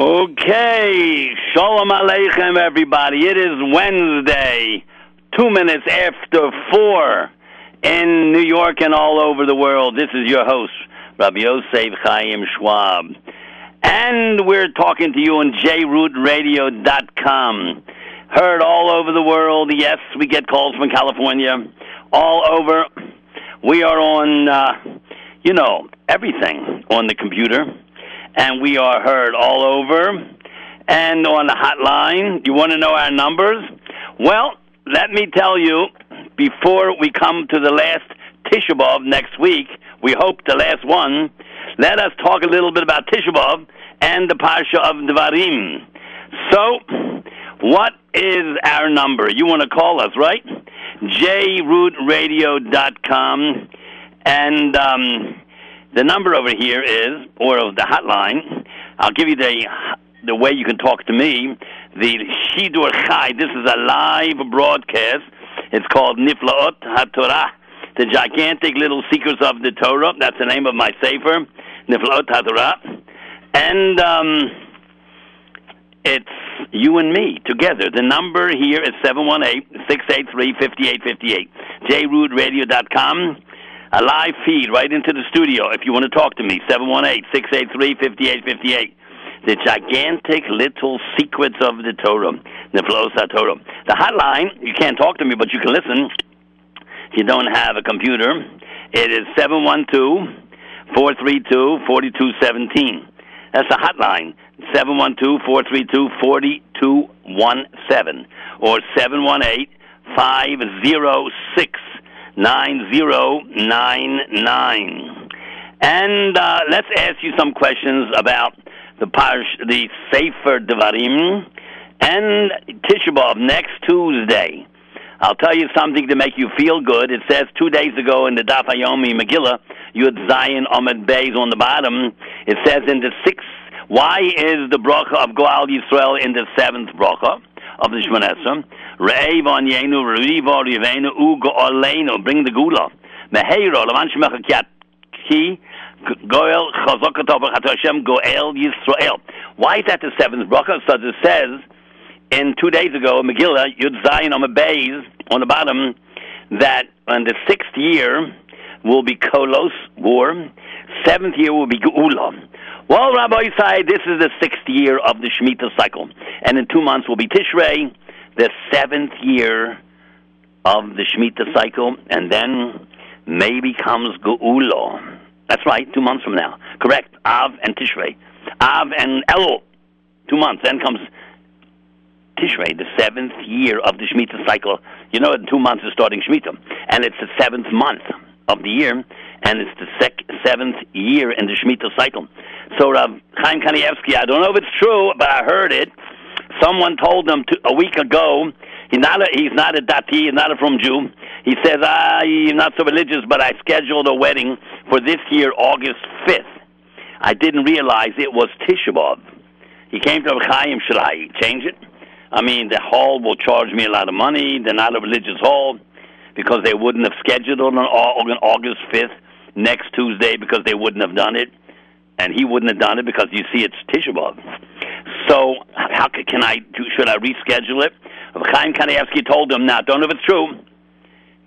Okay, Shalom Aleichem, everybody. It is Wednesday, 2 minutes after 4 in New York and all over the world. This is your host, Rabbi Yosef Chaim Schwab. And we're talking to you on JRootRadio.com. Heard all over the world. Yes, we get calls from California, all over. We are on, everything on the computer. And we are heard all over and on the hotline. You want to know our numbers? Well, let me tell you, before we come to the last Tisha B'Av next week, we hope the last one, let us talk a little bit about Tisha B'Av and the Parsha of Devarim. So, what is our number? You want to call us, right? JRootRadio.com. And the number over here is, or of the hotline, I'll give you the way you can talk to me, the Shidur Chai. This is a live broadcast. It's called Niflaot HaTorah, the gigantic little secrets of the Torah. That's the name of my Sefer, Niflaot HaTorah. And it's you and me together. The number here is 718-683-5858, jrootradio.com. A live feed right into the studio if you want to talk to me, 718-683-5858. The gigantic little secrets of the Torah, Niflaot HaTorah. The hotline, you can't talk to me, but you can listen. If you don't have a computer, it is 712-432-4217. That's the hotline, 712-432-4217 or 718-506-9099. And let's ask you some questions about the Sefer Devarim and Tisha B'Av next Tuesday. I'll tell you something to make you feel good. It says 2 days ago in the Dafayomi Megillah, Yud Zion Ahmed Bey's on the bottom. It says in the sixth, why is the bracha of Goal Yisrael in the seventh bracha of the Shemonessim? Re'ev on Yenu, Re'ev Rivenu, Ugo Olenu, bring the gula. Meheiro, Laman Shemech Ki, Goel Chazaka Tavachat Hashem, Goel Yisrael. Why is that the seventh bracha? So it says, in 2 days ago, Megillah, Yud Zion on the Beis, on the bottom, that on the 6th year will be Kolos, war, 7th year will be Geula. Well, Rabbi Yisai, this is the 6th year of the Shemitah cycle, and in 2 months will be Tishrei, the 7th year of the Shemitah cycle, and then maybe comes Geula. That's right, 2 months from now. Correct, Av and Tishrei. Av and Elul, 2 months, then comes Tishrei, the 7th year of the Shemitah cycle. You know, in 2 months is starting Shemitah, and it's the 7th month of the year, and it's the 7th year in the Shemitah cycle. So Rabbi Chaim Kanievsky, I don't know if it's true, but I heard it. Someone told him a week ago, he's not a Dati, he's not a frum Jew. He says, you're not so religious, but I scheduled a wedding for this year, August 5th. I didn't realize it was Tisha B'Av. He came to Chaim, should I change it? I mean, the hall will charge me a lot of money. They're not a religious hall because they wouldn't have scheduled on August 5th next Tuesday because they wouldn't have done it. And he wouldn't have done it because, you see, it's Tisha B'Av. So how can I do? Should I reschedule it? Chaim Kanievsky told him, now, don't know if it's true.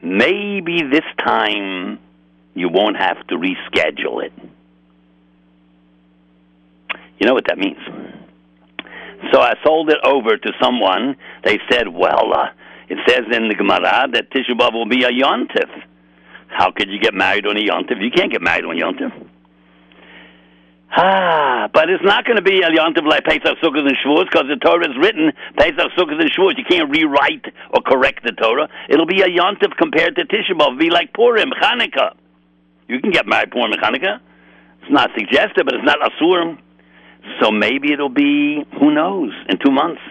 Maybe this time you won't have to reschedule it. You know what that means. So I sold it over to someone. They said, well, it says in the Gemara that Tisha B'Av will be a yontif. How could you get married on a yontif? You can't get married on yontif. But it's not going to be a yontif like Pesach, Sukkot, and Shavuos because the Torah is written, Pesach, Sukkot, and Shavuos. You can't rewrite or correct the Torah. It'll be a yontif compared to Tisha B'Av. It'll be like Purim, Hanukkah. You can get married Purim and Hanukkah. It's not suggested, but it's not Asur. So maybe it'll be, who knows, in 2 months,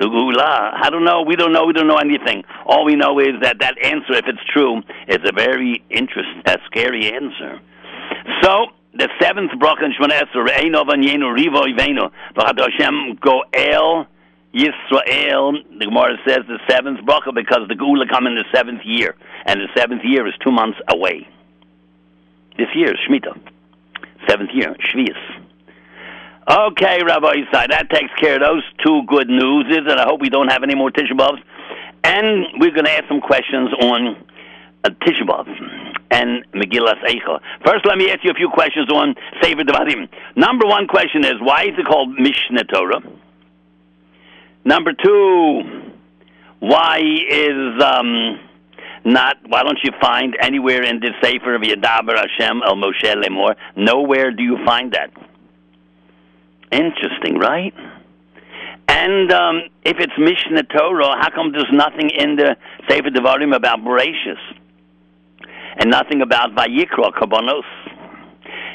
the Gula. I don't know. We don't know anything. All we know is that answer, if it's true, is a very interesting, scary answer. So the seventh bracha in Shemoneh Reino Vanyenu Rivo Ivenu V'Chad Hashem Goel Yisrael. The Gemara says the seventh bracha because the Gula come in the 7th year, and the 7th year is 2 months away. This year is Shemitah, 7th year Shvius. Okay, Rabbi Yisai, that takes care of those two good newses, and I hope we don't have any more Tisha B'Avs. And we're going to ask some questions on Tisha B'Av and Megillah's Eicha. First, let me ask you a few questions on Sefer Devarim. Number one question is, why is it called Mishneh Torah? Number two, why don't you find anywhere in this Sefer of Yedaber Hashem El Moshe Lemor? Nowhere do you find that. Interesting, right? And if it's Mishneh Torah, how come there's nothing in the Sefer Devarim about Bereishis? And nothing about Vayikra, Kabanos?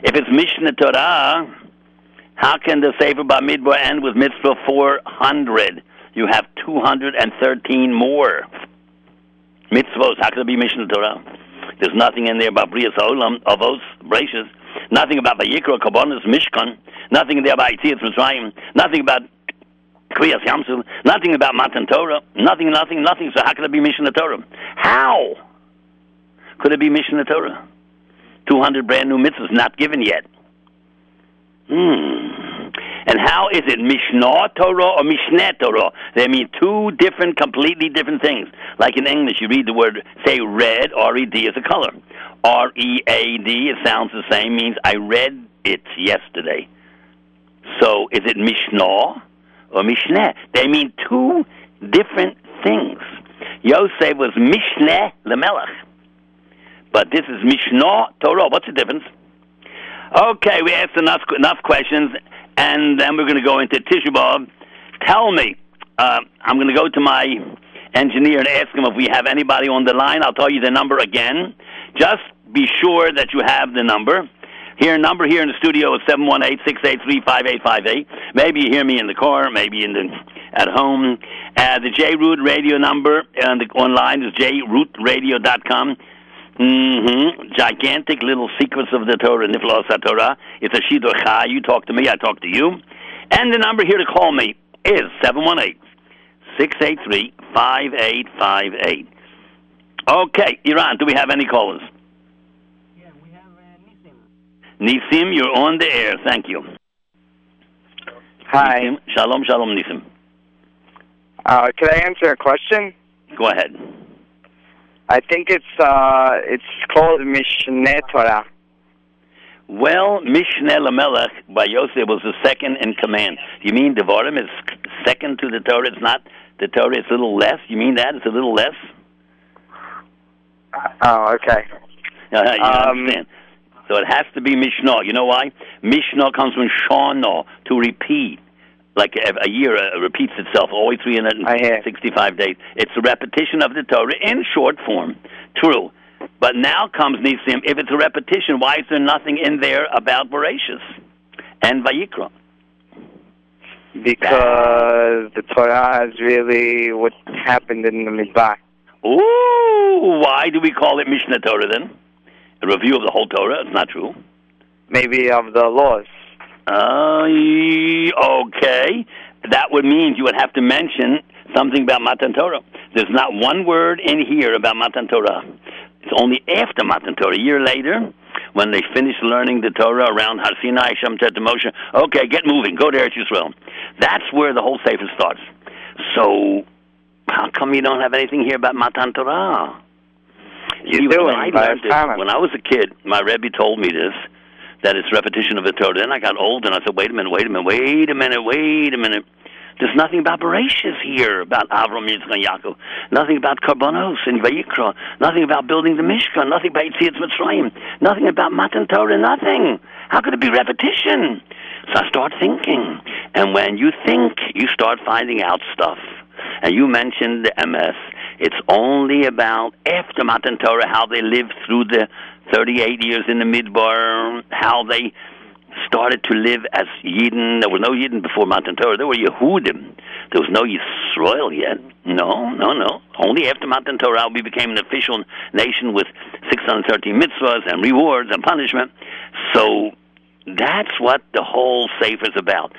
If it's Mishneh Torah, how can the Sefer Bamidbar end with Mitzvah 400? You have 213 more mitzvahs. How can it be Mishneh Torah? There's nothing in there about Brias Olam, Avos, Bereishis. Nothing about Vayikra, Kabanos, Mishkan. Nothing in there about Yetzias Mitzrayim. Nothing about Kriyas Yamsul. Nothing about Matan Torah. Nothing. So how could it be Mishneh Torah? How could it be Mishneh Torah? 200 brand new mitzvahs not given yet. And how is it Mishneh Torah or Mishneh Torah? They mean two different, completely different things. Like in English, you read the word, say red, R-E-D is a color. R-E-A-D, it sounds the same, means I read it yesterday. So is it Mishnah or Mishneh? They mean two different things. Yosef was Mishneh Lemelech. But this is Mishneh Torah. What's the difference? Okay, we asked enough questions, and then we're going to go into Tisha B'Av. Tell me, I'm going to go to my engineer and ask him if we have anybody on the line. I'll tell you the number again. Just be sure that you have the number. Here, number here in the studio is 718-683-5858. Maybe you hear me in the car, maybe at home. The JRoot Radio number on the online is JRootRadio.com. Gigantic little secrets of the Torah, Niflaot HaTorah. It's a Shidduch Chai. You talk to me, I talk to you. And the number here to call me is 718-683-5858. Okay, Iran, do we have any callers? Yeah, we have Nisim. Nisim, you're on the air. Thank you. Hi. Nisim. Shalom, Nisim. Can I answer a question? Go ahead. I think it's called Mishneh Torah. Well, Mishneh Lamelech by Yosef was the second in command. You mean Devarim is second to the Torah? It's not the Torah. It's a little less. You mean that? It's a little less? Oh, okay. You understand. So it has to be Mishnah. You know why? Mishnah comes from Shana, to repeat. Like a year repeats itself, always 365 days. It's a repetition of the Torah in short form. True. But now comes Nisim. If it's a repetition, why is there nothing in there about Bereishis and Vayikra? Because the Torah is really what happened in the Midbar. Ooh, why do we call it Mishneh Torah then? A review of the whole Torah? It's not true. Maybe of the laws. Okay. That would mean you would have to mention something about Matan Torah. There's not one word in here about Matan Torah. It's only after Matan Torah, a year later, when they finish learning the Torah around Har Sinai, Hashem said to Moshe, okay, get moving, go to Eretz Yisrael. That's where the whole Sefer starts. So, how come you don't have anything here about Matan Torah? When I was a kid, my Rebbe told me this, that it's repetition of the Torah. Then I got old and I said, wait a minute. There's nothing about Bereishis here, about Avram, Yitzchak, and Yaakov. Nothing about Karbanos and Vayikra. Nothing about building the Mishkan. Nothing about Yetzias Mitzrayim. Nothing about Matan Torah, nothing. How could it be repetition? So I start thinking. And when you think, you start finding out stuff. And you mentioned the MS. It's only about after Matan Torah, how they lived through the 38 years in the Midbar, how they started to live as Yidden. There was no Yidden before Matan Torah. There were Yehudim. There was no Yisrael yet. No. Only after Matan Torah we became an official nation with 613 mitzvahs and rewards and punishment. So that's what the whole Sefer is about.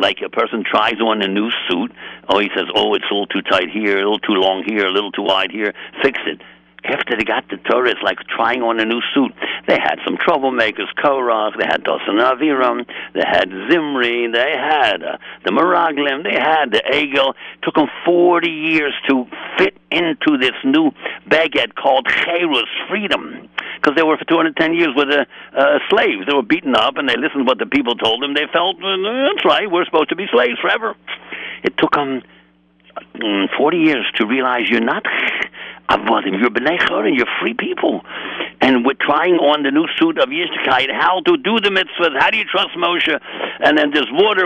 Like a person tries on a new suit. Oh, he says, oh, it's a little too tight here, a little too long here, a little too wide here. Fix it. after they got the Torah, it's like trying on a new suit. They had some troublemakers, Korach, they had Dosan Aviram, they had Zimri, they had the Meraglim, they had the Egel. Took them 40 years to fit into this new baguette called Cherus, freedom, because they were for 210 years with the slaves. They were beaten up, and they listened to what the people told them. They felt, that's right, we're supposed to be slaves forever. It took them 40 years to realize you're not Avadim, you're B'nai Chorin, you're free people. And we're trying on the new suit of Yiddishkeit, how to do the mitzvahs, how do you trust Moshe? And then there's water,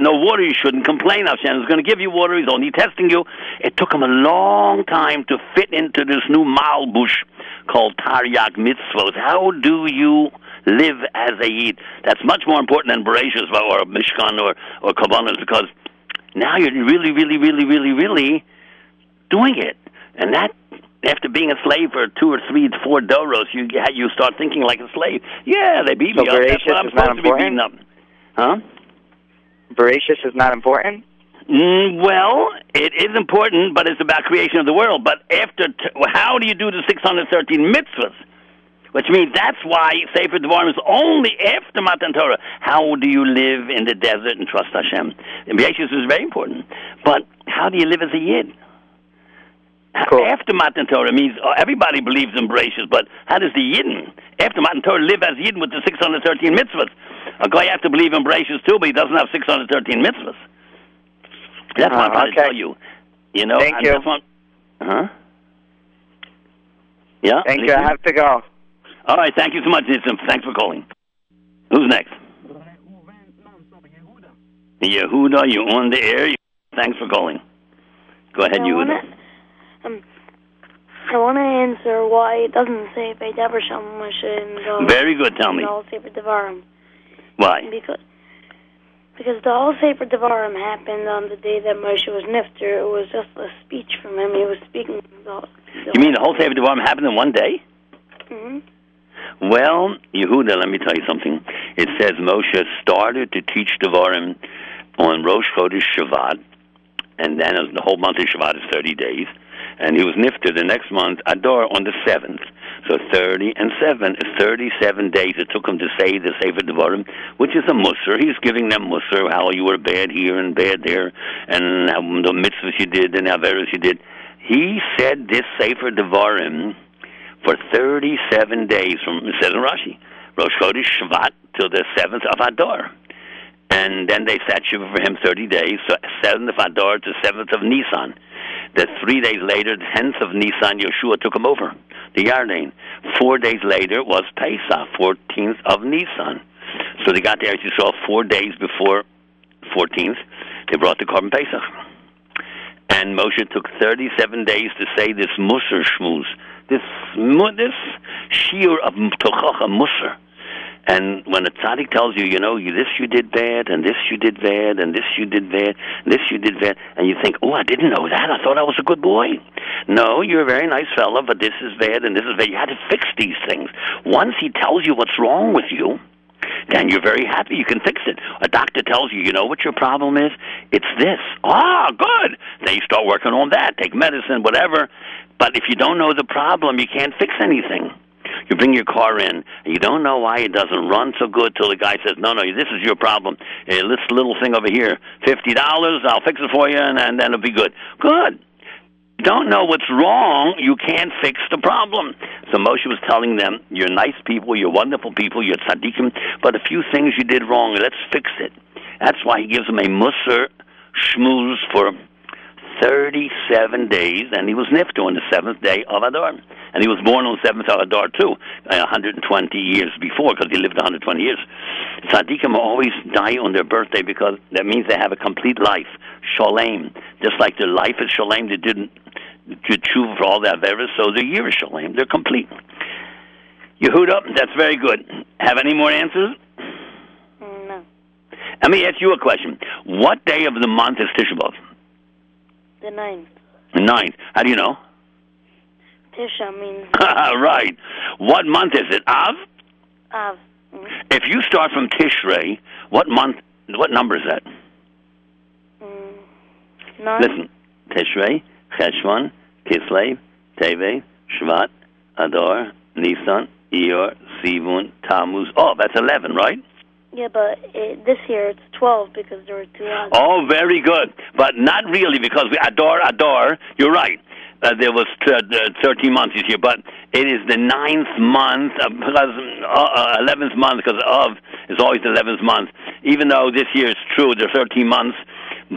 no water, you shouldn't complain. Hashem is going to give you water, he's only testing you. It took him a long time to fit into this new Malbush called Taryag Mitzvot. How do you live as a Yid? That's much more important than Bereishis or Mishkan or Kabbalah, because now you're really doing it. And that, after being a slave for 2 or 3, 4 doros, you start thinking like a slave. Yeah, they beat me up. That's what I'm supposed to be beaten up. Huh? Bereishis is not important? Well, it is important, but it's about creation of the world. But after, how do you do the 613 mitzvahs? Which means that's why Sefer Devarim is only after Matan Torah. How do you live in the desert and trust Hashem? And Bereishis is very important. But how do you live as a Yid? Cool. After Matan Torah means everybody believes in Bereishis, but how does the Yidden, after Matan Torah, live as Yidden with the 613 mitzvahs? A guy has to believe in Bereishis too, but he doesn't have 613 mitzvahs. That's what I'm trying to tell you. You know, thank you. Huh? Yeah? Thank you. I have to go. All right. Thank you so much, Nitzim. Thanks for calling. Who's next? Yehuda, you're on the air. Thanks for calling. Go ahead, Yehuda. I want to answer why it doesn't say Betar B'Shem Moshe. Very good, tell me. The whole Sefer Devarim. Why? Because the whole Sefer Devarim happened on the day that Moshe was nifter. It was just a speech from him. He was speaking. You mean the whole Sefer Devarim happened in one day? Mm-hmm. Well, Yehuda, let me tell you something. It says Moshe started to teach Devarim on Rosh Chodesh Shabbat, and then the whole month of Shabbat is 30 days. And he was nifter the next month, Adar, on the 7th. So 30 and 7 is 37 days it took him to say the Sefer Devarim, which is a Musar. He's giving them Musar, how you were bad here and bad there, and the mitzvahs you did and averos you did. He said this Sefer Devarim for 37 days, from, it says in Rashi, Rosh Chodesh Shvat to the 7th of Adar. And then they sat Shiva for him 30 days, so 7th of Adar to 7th of Nisan. That 3 days later, the 10th of Nisan, Yeshua took him over, the Yarden. 4 days later was Pesach, 14th of Nisan. So they got there, as you saw, 4 days before 14th, they brought the Korban Pesach. And Moshe took 37 days to say this Musar Shmuz, this Shiur of Tochacha Musar. And when a tzaddik tells you, this you did bad, and this you did bad, and this you did bad, and this you did bad, and you think, I didn't know that. I thought I was a good boy. No, you're a very nice fellow, but this is bad, and this is bad. You had to fix these things. Once he tells you what's wrong with you, then you're very happy you can fix it. A doctor tells you, what your problem is? It's this. Ah, good. Then you start working on that. Take medicine, whatever. But if you don't know the problem, you can't fix anything. You bring your car in, and you don't know why it doesn't run so good till the guy says, no, this is your problem. Hey, this little thing over here, $50, I'll fix it for you, and then it'll be good. Good. You don't know what's wrong, you can't fix the problem. So Moshe was telling them, you're nice people, you're wonderful people, you're tzaddikim, but a few things you did wrong, let's fix it. That's why he gives them a Musar Shmuz for 37 days, and he was nifter on the 7th day of Adar. And he was born on the 7th of Adar, too, 120 years before, because he lived 120 years. Tzaddikim always die on their birthday, because that means they have a complete life, Sholem. Just like their life is Sholem, they didn't tshuva for all the Averis, so their year is Sholem. They're complete. Yehuda, that's very good. Have any more answers? No. Let me ask you a question. What day of the month is Tisha B'Av? The 9th. The 9th. How do you know? Tisha means. Right. What month is it? Av? Av. Mm-hmm. If you start from Tishrei, what month, what number is that? 9. Listen. Tishrei, Cheshvan, Kislev, Tevet, Shvat, Adar, Nisan, Iyar, Sivan, Tammuz. Oh, that's 11, right? Yeah, but this year it's 12 because there were 2 hours. Oh, very good. But not really because we Adar. You're right. There was 13 months this year, but it is the 9th month, because 11th month, because Av is always the 11th month. Even though this year is true, there are 13 months,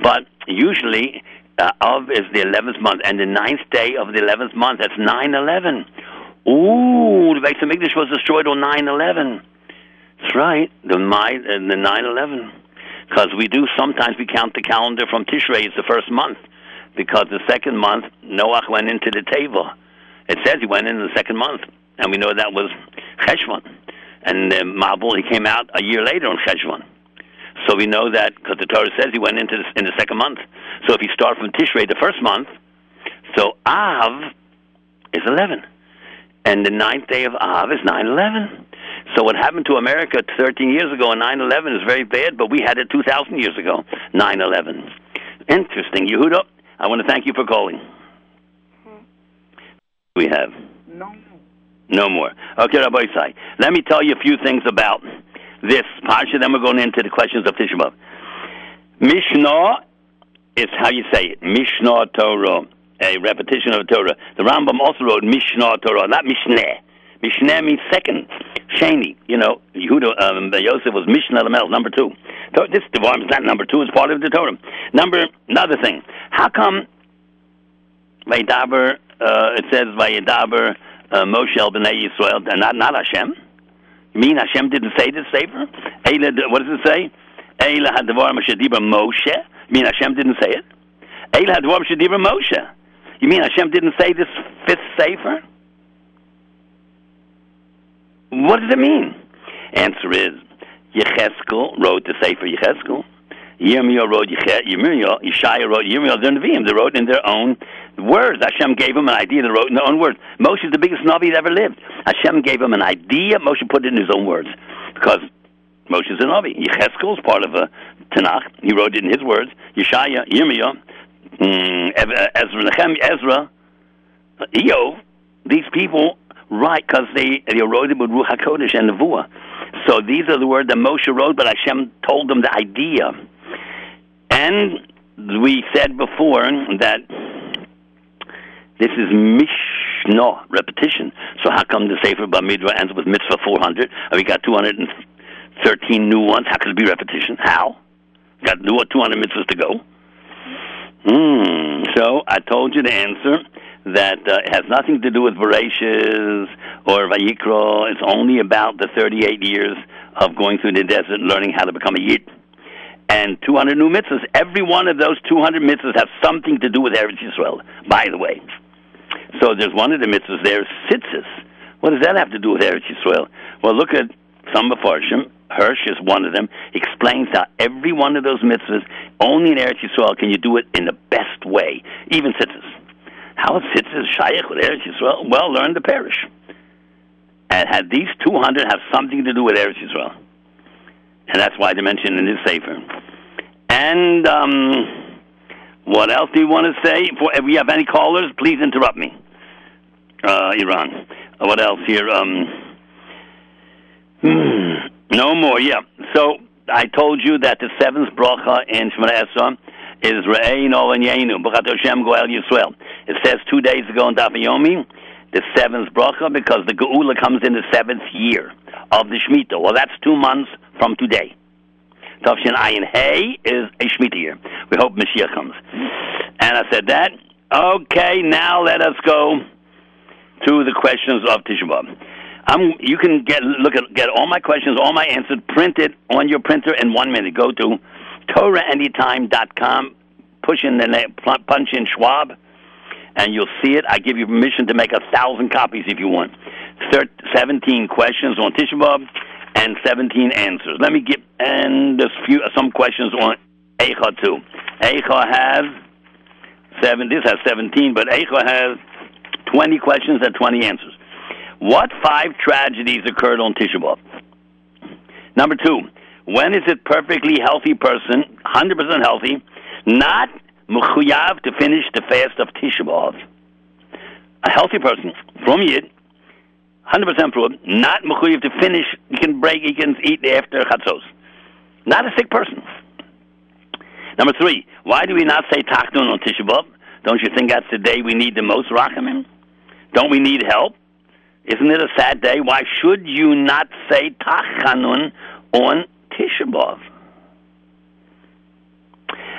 but usually Av is the 11th month, and the 9th day of the 11th month, that's 9/11. Ooh, the Beit HaMikdash was destroyed on 9/11. That's right, the 9/11. Because sometimes we count the calendar from Tishrei, it's the first month. Because the second month, Noach went into the table. It says he went into the second month. And we know that was Cheshvan. And then Mabul, he came out a year later on Cheshvan. So we know that, because the Torah says he went into in the second month. So if you start from Tishrei, the first month, so Av is 11. And the 9th day of Av is 9/11. So what happened to America 13 years ago on 9/11 is very bad, but we had it 2,000 years ago, 9/11. Interesting. Yehuda, I want to thank you for calling. We have no more. Okay, Rabbi Isai. Let me tell you a few things about this parsha. Then we're going into the questions of Tisha B'Av. Mishnah is how you say it. Mishneh Torah, a repetition of the Torah. The Rambam also wrote Mishneh Torah, not Mishneh. Mishneh means second. Shani, you know, Yehuda, Yosef was Mishnah Lamel, number 2. So this Devarim is not number 2, it's part of the Torah. Another thing, how come Vayedaber, it says Vayedaber Moshe El B'nai Yisrael, not Hashem? You mean Hashem didn't say this Sefer? What does it say? Eila HaDevarim Shedibra Moshe? You mean Hashem didn't say it? Eila HaDevarim Shedibra Moshe? You mean Hashem didn't say this 5th Sefer? What does it mean? Answer is, Yeheskel wrote the Sefer Yeheskel. Yirmiyahu wrote Yirmiyahu. Yishaya wrote Yirmiyahu. They're Nevi'im. They wrote in their own words. Hashem gave them an idea. They wrote in their own words. Moshe is the biggest Navi that ever lived. Hashem gave him an idea. Moshe put it in his own words. Because Moshe is a Navi. Yeheskel is part of a Tanakh. He wrote it in his words. Yishaya, Yirmiyahu, Ezra, Yov. These people... Right, because they wrote it with Ruach HaKodesh and Nevuah. So these are the words that Moshe wrote, but Hashem told them the idea. And we said before that this is Mishnah, repetition. So how come the Sefer Bamidbar ends with Mitzvah 400? And we got 213 new ones. How could it be repetition? How? We got 200 mitzvahs to go. So I told you the answer. That it has nothing to do with Bereishis or Vayikra. It's only about the 38 years of going through the desert and learning how to become a Yid. And 200 new mitzvahs. Every one of those 200 mitzvahs has something to do with Eretz Yisrael, by the way. So there's one of the mitzvahs there, Tzitzis. What does that have to do with Eretz Yisrael? Well, look at some of Farshim. Hirsch is one of them. Explains how every one of those mitzvahs, only in Eretz Yisrael can you do it in the best way, even Tzitzis. How it sits is Shayach with Eretz Yisrael? Well, learn the parish. And had these 200 have something to do with Eretz Yisrael? And that's why they mentioned in this Sefer. And what else do you want to say? If we have any callers, please interrupt me. Iran. What else here? No more, yeah. So I told you that the 7th bracha in Shemoneh Esrei is Re'einu and Yeinu, B'chat Hashem Goel Yisrael. It says 2 days ago in Dafayomi, the 7th bracha, because the Geula comes in the 7th year of the Shemitah. Well, that's 2 months from today. Tavshin Ayin Hay is a Shemitah year. We hope Mashiach comes. And I said that. Okay, now let us go to the questions of Tisha B'Av. You can get all my questions, all my answers, printed on your printer in 1 minute. Go to TorahAnytime.com, punch in Schwab, and you'll see it. I give you permission to make 1,000 copies if you want. 17 questions on Tisha B'Av and 17 answers. Let me get, and there's some questions on Eicha too. Eicha has 7. This has 17, but Eicha has 20 questions and 20 answers. What 5 tragedies occurred on Tisha B'Av? Number 2. When is it perfectly healthy person, 100% healthy, not mechuyav to finish the fast of Tisha B'Av? a healthy person from Yid, 100% proven, not mechuyev to finish. He can break. He can eat after chatzos. Not a sick person. Number three, why do we not say Tachnun on Tisha B'Av? Don't you think that's the day we need the most rachamim? Don't we need help? Isn't it a sad day? Why should you not say Tachanun on Tisha B'Av?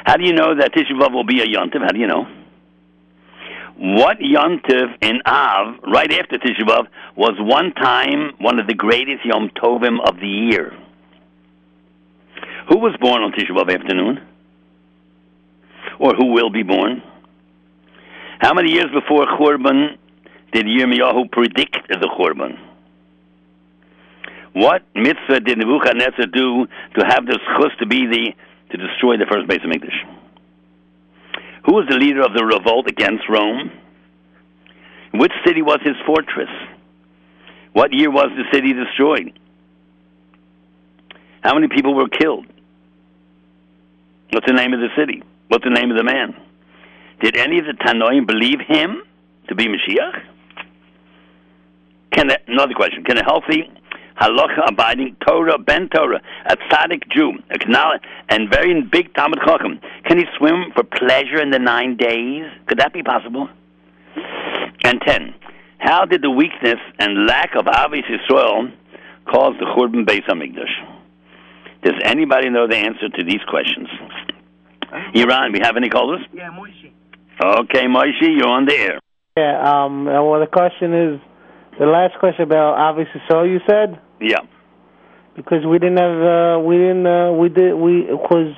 How do you know that Tisha B'Av will be a Yontiv? How do you know? What Yontiv in Av, right after Tisha B'Av, was one time one of the greatest Yom Tovim of the year? Who was born on Tisha B'Av afternoon? Or who will be born? How many years before Churban did Yirmiyahu predict the Churban? What mitzvah did Nebuchadnezzar do to have the schus to destroy the first Beis Hamikdash? Who was the leader of the revolt against Rome? Which city was his fortress? What year was the city destroyed? How many people were killed? What's the name of the city? What's the name of the man? Did any of the Tanoim believe him to be Mashiach? Another question. Can a healthy, halacha-abiding, Torah, ben Torah, a tzaddik Jew, acknowledge, and very big Talmud Chacham, can he swim for pleasure in the 9 days? Could that be possible? And 10, how did the weakness and lack of Avis Yisrael cause the Churban Beis HaMikdash? Does anybody know the answer to these questions? Iran, we have any callers? Yeah, Moishi. Okay, Moishi, you're on the air. Yeah, well, the question is, the last question about obviously so you said? Yeah. Because we didn't have, because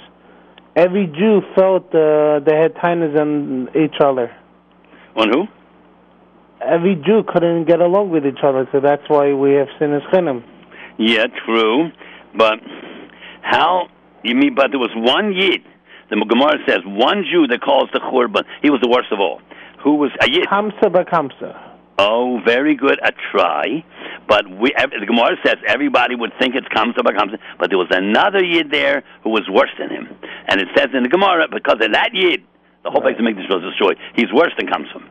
every Jew felt they had tainas on each other. On who? Every Jew couldn't get along with each other, so that's why we have sinas chinam. Yeah, true, but how, you mean, but there was one Yid. The Gemara says one Jew that calls the Churban, he was the worst of all. Who was a Yid? Kamtza bar Kamtza. Oh, very good, a try. But the Gemara says everybody would think it's Kamtza bar Kamtza, but there was another Yid there who was worse than him. And it says in the Gemara, because of that Yid, the whole place to make this was destroyed. He's worse than Kamtza.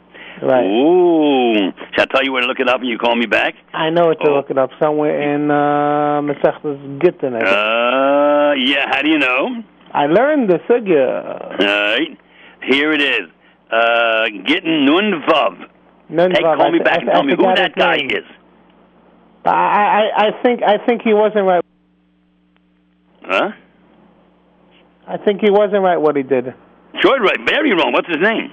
Right. Ooh. Shall I tell you where to look it up and you call me back? I know where to look it up. Somewhere in Masechus Gitten. Yeah, how do you know? I learned the sugya. All right. Here it is. Gittin Nun Vav. Call me back and tell me who that guy is. I think he wasn't right. Huh? I think he wasn't right what he did. Sure right. Very wrong. What's his name?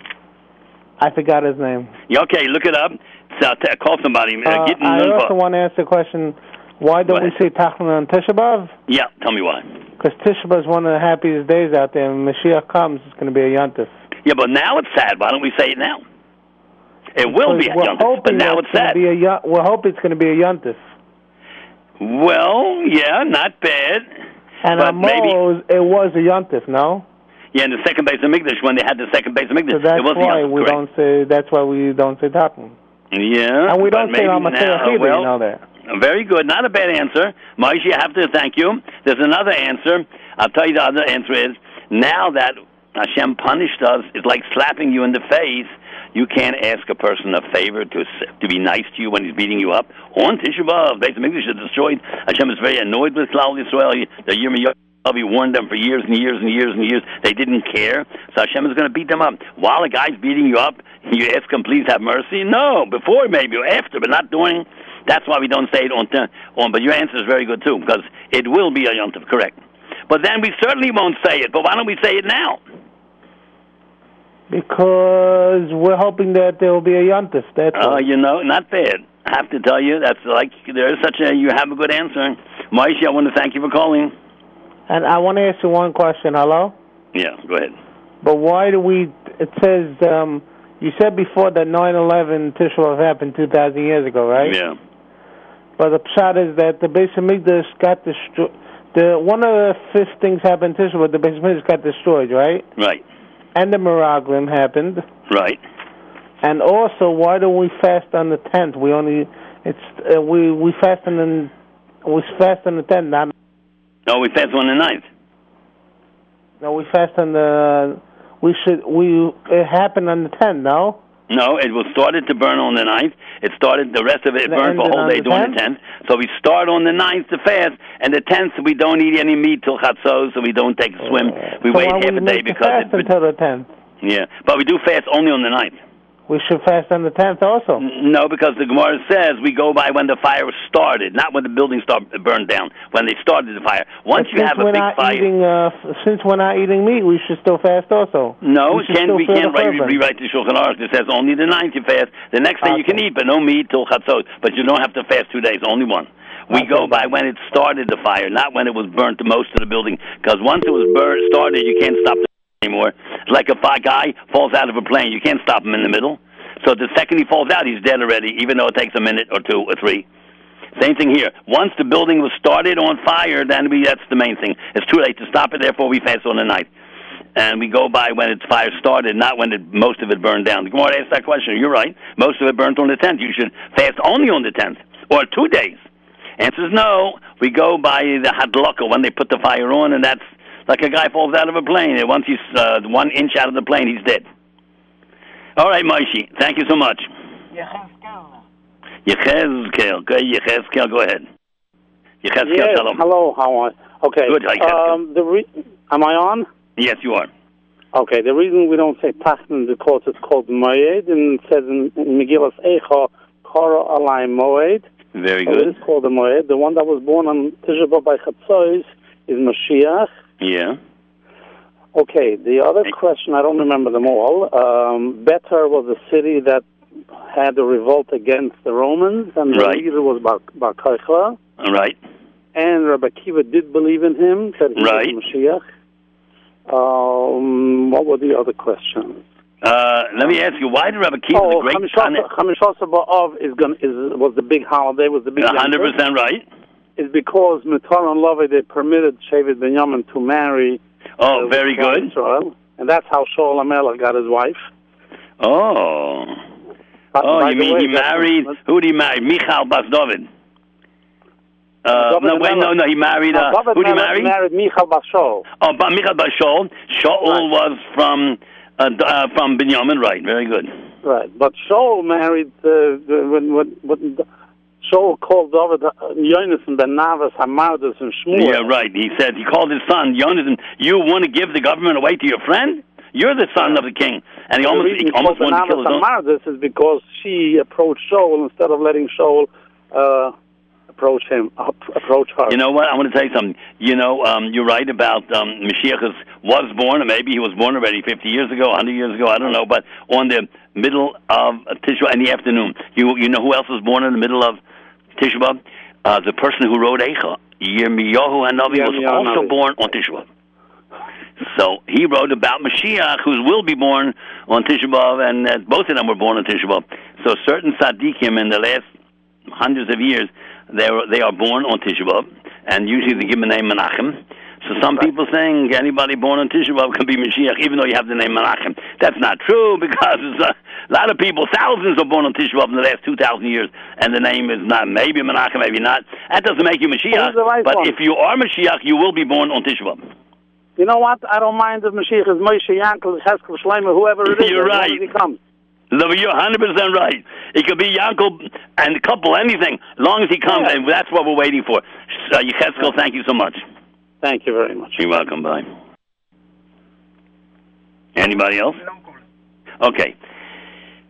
I forgot his name. Yeah, okay, look it up. Call somebody. Gittin Nun Vav. I also want to ask the question, why don't we say Tachanun on Tisha B'Av? Yeah, tell me why. Because Tisha B'Av is one of the happiest days out there, and when Mashiach comes, it's going to be a Yontif. Yeah, but now it's sad. Why don't we say it now? It will be a Yontif, but now it's sad. We hope it's going to be a Yontif. Well, yeah, not bad. And but maybe it was a Yontif, no? Yeah, in the second Beis HaMikdash, when they had the second Beis HaMikdash, it was a Yontif. That's why we don't say Tachanun. Yeah, and we don't say Ramasayach either, you know that. Very good. Not a bad answer. Maishi, I have to thank you. There's another answer. I'll tell you the other answer is, now that Hashem punished us, it's like slapping you in the face. You can't ask a person a favor to be nice to you when he's beating you up. On Tisha B'Av, Beis HaMikdash is destroyed. Hashem is very annoyed with Klal Yisrael. The Yirmiyahu, he warned them for years and years and years and years. They didn't care. So Hashem is going to beat them up. While a guy's beating you up, you ask him, please have mercy? No, before maybe, or after, but not during. That's why we don't say it on. But your answer is very good, too, because it will be a Yontif, correct. But then we certainly won't say it. But why don't we say it now? Because we're hoping that there will be a Yontif. Oh, you know, not bad. I have to tell you, that's like, there is such a, you have a good answer. Maishi, I want to thank you for calling. And I want to ask you one question. Hello? Yeah, go ahead. But why do we, it says, you said before that 9/11 Tisha B'Av happened 2,000 years ago, right? Yeah. But the pshat is that the Beis HaMikdash got destroyed. One of the first things happened to Tisha B'Av, the Beis HaMikdash got destroyed, right? Right. And the Miraglim happened. Right. And also, why do we fast on the 10th? We fast on the 10th. Not... No, we fast on the 9th. No, we fast on the. It happened on the 10th, no? No, it was started to burn on the 9th. It started, the rest of it burned for a whole day during the 10th. So we start on the 9th to fast, and the 10th we don't eat any meat till Chatzos, so we don't take a swim. We wait half a day because it's until the 10th. Yeah, but we do fast only on the 9th. We should fast on the 10th also. No, because the Gemara says we go by when the fire started, not when the building burned down, when they started the fire. Once you have a big fire... since we're not eating meat, we should still fast also. No, we can't rewrite the Shulchan Aruch. It says only the 9th you fast. The next day you can eat, but no meat till Chatzot. But you don't have to fast 2 days, only one. We go by when it started the fire, not when it was burnt to most of the building. Because once it was started, you can't stop the anymore. Like if a guy falls out of a plane, you can't stop him in the middle. So the second he falls out, he's dead already, even though it takes a minute or two or three. Same thing here. Once the building was started on fire, then that's the main thing. It's too late to stop it, therefore we fast on the night. And we go by when its fire started, not when most of it burned down. The Gemara asked that question. You're right. Most of it burnt on the 10th. You should fast only on the 10th, or 2 days. Answer is no. We go by the hadlaka, when they put the fire on, and that's like a guy falls out of a plane, and once he's 1 inch out of the plane, he's dead. All right, Maishi, thank you so much. Yeheskel. Yeheskel, go ahead. Yeheskel, yes, shalom. Hello, how are you? Okay. Good, am I on? Yes, you are. Okay, the reason we don't say Tachton because it's called Moed, and it says in Megillah's Eicha, Koro Alai Moed. Very good. It is called the Moed. The one that was born on Tisha B'Av Chatzos is Mashiach. Yeah. Okay, the other question, I don't remember them all. Betar was a city that had a revolt against the Romans, and the leader was Bar Kokhba. Right. And Rabbi Akiva did believe in him, that he was Mashiach. What were the other questions? Let me ask you, why did Rabbi Akiva, the great... Kamtza bar Kamtza was the big holiday, was the big... 100% right. Is because Mitar and Lavi, they permitted Shevet Binyamin to marry. Oh, very good. Israel, and that's how Shaul HaMelech got his wife. Oh. You mean he married... Who did he marry? Michal Bas David. He married... who did he marry? He married Michal Bas Shaul. Oh, Michal Bas Shaul. Shaul was from Binyamin, right. Very good. Right, but Shaul married... Shaul called David Yonatan ben Navis Hamardus and Shmuel. Yeah, right. He said, he called his son, Yonatan, you want to give the government away to your friend? You're the son of the king. And he almost wanted to kill his own. Hamardus is because she approached Shaul instead of letting Shaul approach her. You know what? I want to tell you something. You know, you're right about Mashiach was born, or maybe he was born already 50 years ago, 100 years ago, I don't know, but on the middle of Tisha in the afternoon. You know who else was born in the middle of Tisha B'Av? The person who wrote Eicha, Yirmiyahu Hanavi, was also born on Tisha B'Av. So he wrote about Mashiach, who will be born on Tisha B'Av, and both of them were born on Tisha B'Av. So certain tzaddikim in the last hundreds of years, they are born on Tisha B'Av, and usually they give the name Menachem. So some people think anybody born on Tisha B'Av can be Mashiach, even though you have the name Menachem. That's not true, because a lot of people, thousands are born on Tisha B'Av in the last 2,000 years, and the name is not maybe Menachem, maybe not. That doesn't make you Mashiach, but if you are Mashiach, you will be born on Tisha B'Av. You know what? I don't mind if Mashiach is Moshe, Yankel, Yeheskel, Shlomo, whoever it is. You're right. You're 100% right. It could be Yankel and a couple, anything, as long as he comes, and that's what we're waiting for. Yeheskel, thank you so much. Thank you very much. You're welcome. Bye. Anybody else? Okay.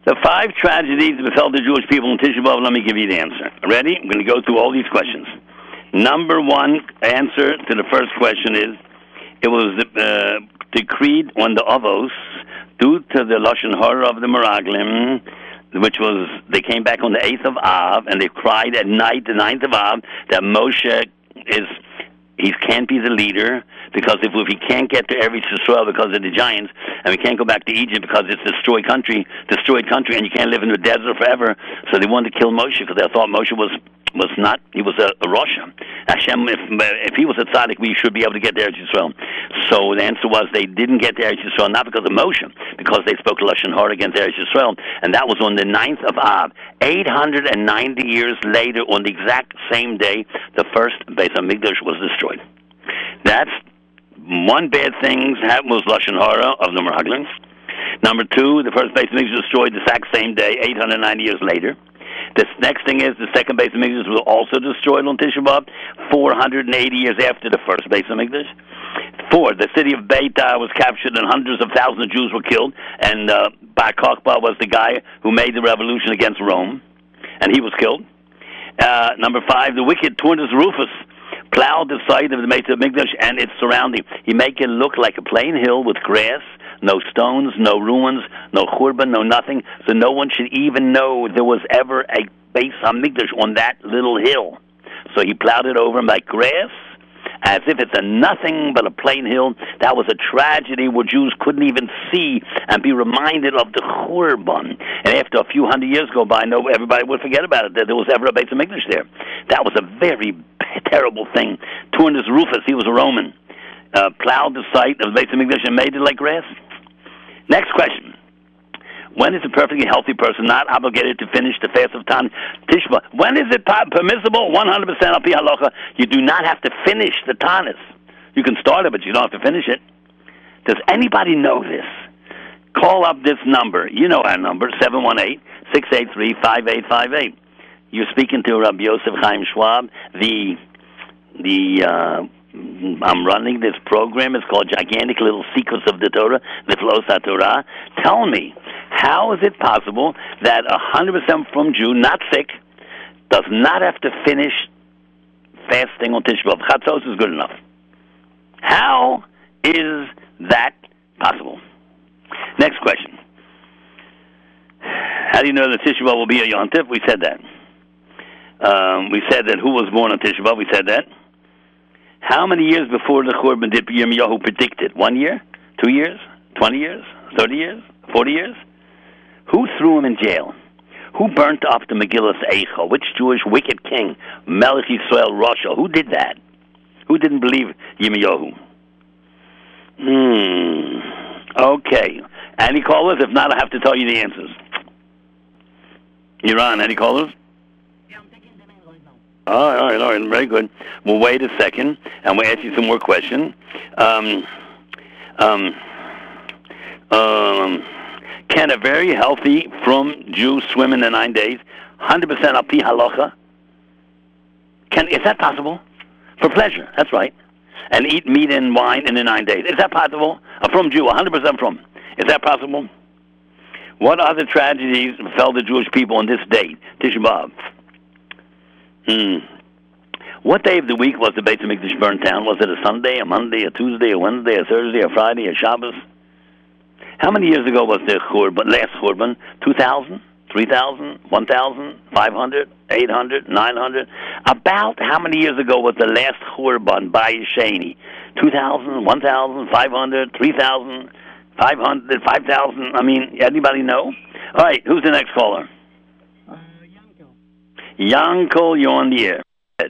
The 5 tragedies that befell the Jewish people in Tisha B'Av, let me give you the answer. Ready? I'm going to go through all these questions. Number 1 answer to the first question is, it was decreed on the Avos due to the Lashon Hara of the Meraglim, which was, they came back on the 8th of Av, and they cried at night, the 9th of Av, that Moshe he can't be the leader, because if he can't get to Eretz Yisrael because of the giants, and we can't go back to Egypt because it's destroyed country, and you can't live in the desert forever. So they wanted to kill Moshe because they thought Moshe was a Rasha. Hashem, if he was a tzaddik, we should be able to get to Eretz Yisrael. So the answer was they didn't get to Eretz Yisrael, not because of Moshe, because they spoke Lashon Hara against Eretz Yisrael, and that was on the 9th of Av. 890 years later, on the exact same day, the first Beis HaMikdash was destroyed. That's one bad thing happened was Lashon Hara of the Meraglim. Number two, the first Beit HaMikdash was destroyed the exact same day, 890 years later. The next thing is the second Beit HaMikdash was also destroyed on Tisha B'Av, 480 years after the first Beit HaMikdash. Four, the city of Betar was captured and hundreds of thousands of Jews were killed, and Bar Kokhba was the guy who made the revolution against Rome, and he was killed. Number five, the wicked Tornus Rufus plowed the site of the Beit HaMikdash and its surrounding. He made it look like a plain hill with grass, no stones, no ruins, no churban, no nothing, so no one should even know there was ever a Beit HaMikdash on that little hill. So he plowed it over like grass, as if it's a nothing but a plain hill. That was a tragedy where Jews couldn't even see and be reminded of the Churban. And after a few hundred years go by, everybody would forget about it, that there was ever a Beit HaMikdash there. That was a very terrible thing. Tornus Rufus, he was a Roman, plowed the site of the Beit HaMikdash and made it like grass. Next question. When is a perfectly healthy person not obligated to finish the fast of Tisha B'Av? When is it permissible? 100% al pi halacha. You do not have to finish the Torah. You can start it, but you don't have to finish it. Does anybody know this? Call up this number. You know our number, 718-683-5858. You're speaking to Rabbi Yosef Chaim Schwab. I'm running this program. It's called Gigantic Little Secrets of the Torah, Niflaot HaTorah. Tell me, how is it possible that 100% from Jew, not sick, does not have to finish fasting on Tisha B'Av? Chatzos is good enough. How is that possible? Next question. How do you know that Tisha B'Av will be a Yom Tov? We said that. We said that who was born on Tisha B'Av. We said that. How many years before the Churban did Yirmiyahu predict it? 1 year? 2 years? 20 years? 30 years? 40 years? Who threw him in jail? Who burnt up the Megillah's Eicha? Which Jewish wicked king? Melech Yisrael, Russia. Who did that? Who didn't believe Yirmiyahu? Okay. Any callers? If not, I have to tell you the answers. You're on. Any callers? All right, very good. Well, wait a second, and we'll ask you some more questions. Can a very healthy from Jew swim in the 9 days? 100% al pi halacha? Is that possible? For pleasure, that's right. And eat meat and wine in the 9 days. Is that possible? A from Jew, 100% from. Is that possible? What other tragedies befell the Jewish people on this date, Tisha B'Av? What day of the week was the Beit HaMikdash burned down? Was it a Sunday, a Monday, a Tuesday, a Wednesday, a Thursday, a Friday, a Shabbos? How many years ago was the last Churban? 2,000? 3,000? 1,000? 500? 800? 900? About how many years ago was the last Churban by Sheni? 2,000? 1,000? 500? 3,000? 500? 5,000? I mean, anybody know? All right, who's the next caller? Yankel, you're on the air. I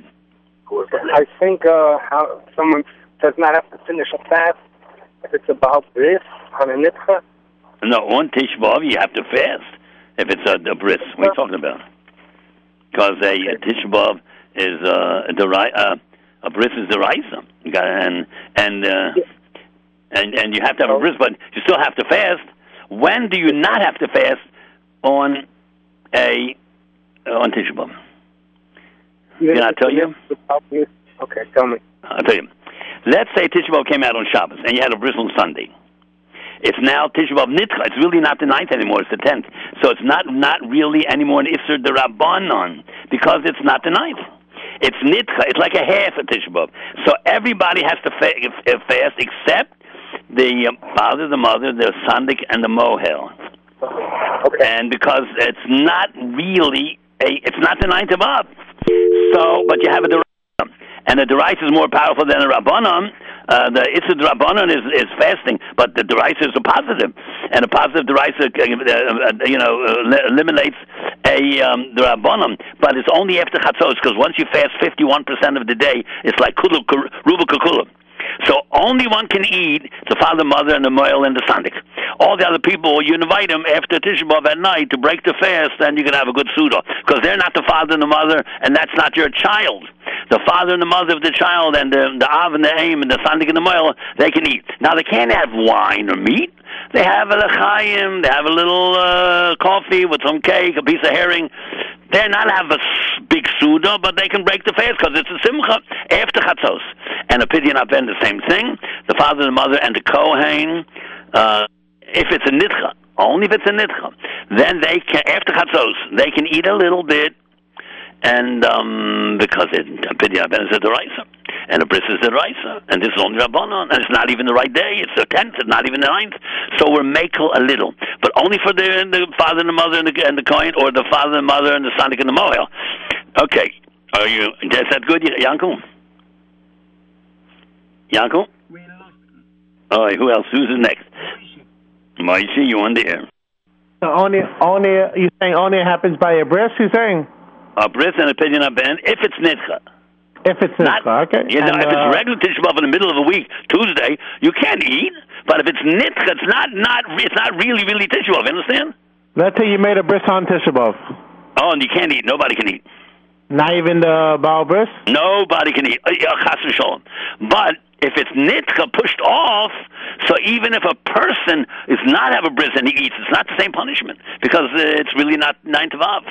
think how someone does not have to finish a fast if it's about bris on a mitzvah. No, on Tisha B'Av you have to fast if it's a bris. What are you talking about? Because a Tisha B'Av is a bris is the raisa, and you have to have a bris, but you still have to fast. When do you not have to fast on a Tisha B'Av? Can I tell you? Okay, tell me. I'll tell you. Let's say Tisha B'Av came out on Shabbos, and you had a bris on Sunday. It's now Tisha B'Av Nitcha. It's really not the 9th anymore. It's the 10th. So it's not really anymore an Isser D'Rabbanan because it's not the 9th. It's Nitcha. It's like a half of Tisha B'Av. So everybody has to fast except the father, the mother, the Sandik, and the Mohel. Okay. And because it's not really... It's not the 9th of Av, but you have a Deraisa, and the Deraisa is more powerful than a Rabbanon. The Itzad Rabbanon is fasting, but the Deraisa is a positive, and a positive Deraisa eliminates the Rabbanon, but it's only after Chatzos, because once you fast 51% of the day, it's like Ruba Kukula. So only one can eat the father, mother, and the moil and the sandik. All the other people, you invite them after Tisha B'Av at night to break the fast, then you can have a good suda. Because they're not the father and the mother, and that's not your child. The father and the mother of the child, and the av and the aim, and the sandik and the moil, they can eat. Now, they can't have wine or meat. They have a l'chaim, they have a little coffee with some cake, a piece of herring. They're not have a big suda, but they can break the fast because it's a simcha after chatzos. And a pidyon aben, the same thing. The father, the mother, and the kohen. If it's a nitcha, only if it's a nitcha, then they can, after chatzos, they can eat a little bit. And because a pidyon aben is a deraisa, and a bris is a deraisa, and this is only rabbanon, and it's not even the right day. It's the 10th, it's not even the 9th. So we're makel a little, but only for the father and the mother and the kohen, or the father and mother and the sadik and the mohel. Okay, are you? Is that good, Yanko? Yanko? All right. Who else? Who's next? Moshe, you on the air? So only you saying only happens by a bris? You saying? A bris and a pidyon aben, if it's nitcha. If it's nitcha, not, okay. You know, and, if it's regular Tisha B'Av in the middle of a week, Tuesday, you can't eat. But if it's nitcha, it's not really, really Tisha B'Av. Understand? Let's say you made a bris on Tisha B'Av. Oh, and you can't eat. Nobody can eat. Not even the Baal bris? Nobody can eat. But if it's nitcha pushed off, so even if a person is not have a bris and he eats, it's not the same punishment because it's really not 9th of Av.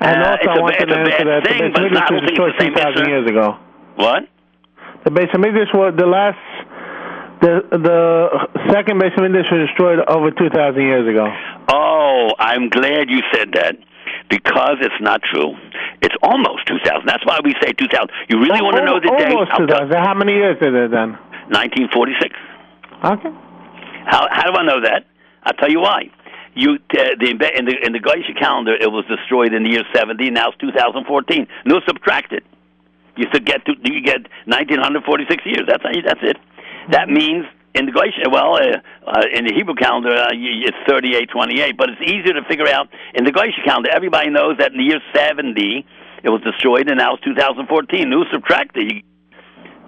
And also, I want to answer that. Thing, the Beis Hamikdash was destroyed 2,000 years ago. What? The Beis Hamikdash was the second Beis Hamikdash was destroyed over 2,000 years ago. Oh, I'm glad you said that because it's not true. It's almost 2,000. That's why we say 2,000. You really want to know the date? Almost 2,000. How many years is it then? 1946. Okay. How do I know that? I'll tell you why. In the Geisha calendar, it was destroyed in the year 70. Now it's 2014. No, subtracted. You still get you get 1946 years. That's it. That means in the Geisha, in the Hebrew calendar, it's 3828. But it's easier to figure out in the Geisha calendar. Everybody knows that in the year 70 it was destroyed, and now it's 2014. No, subtracted.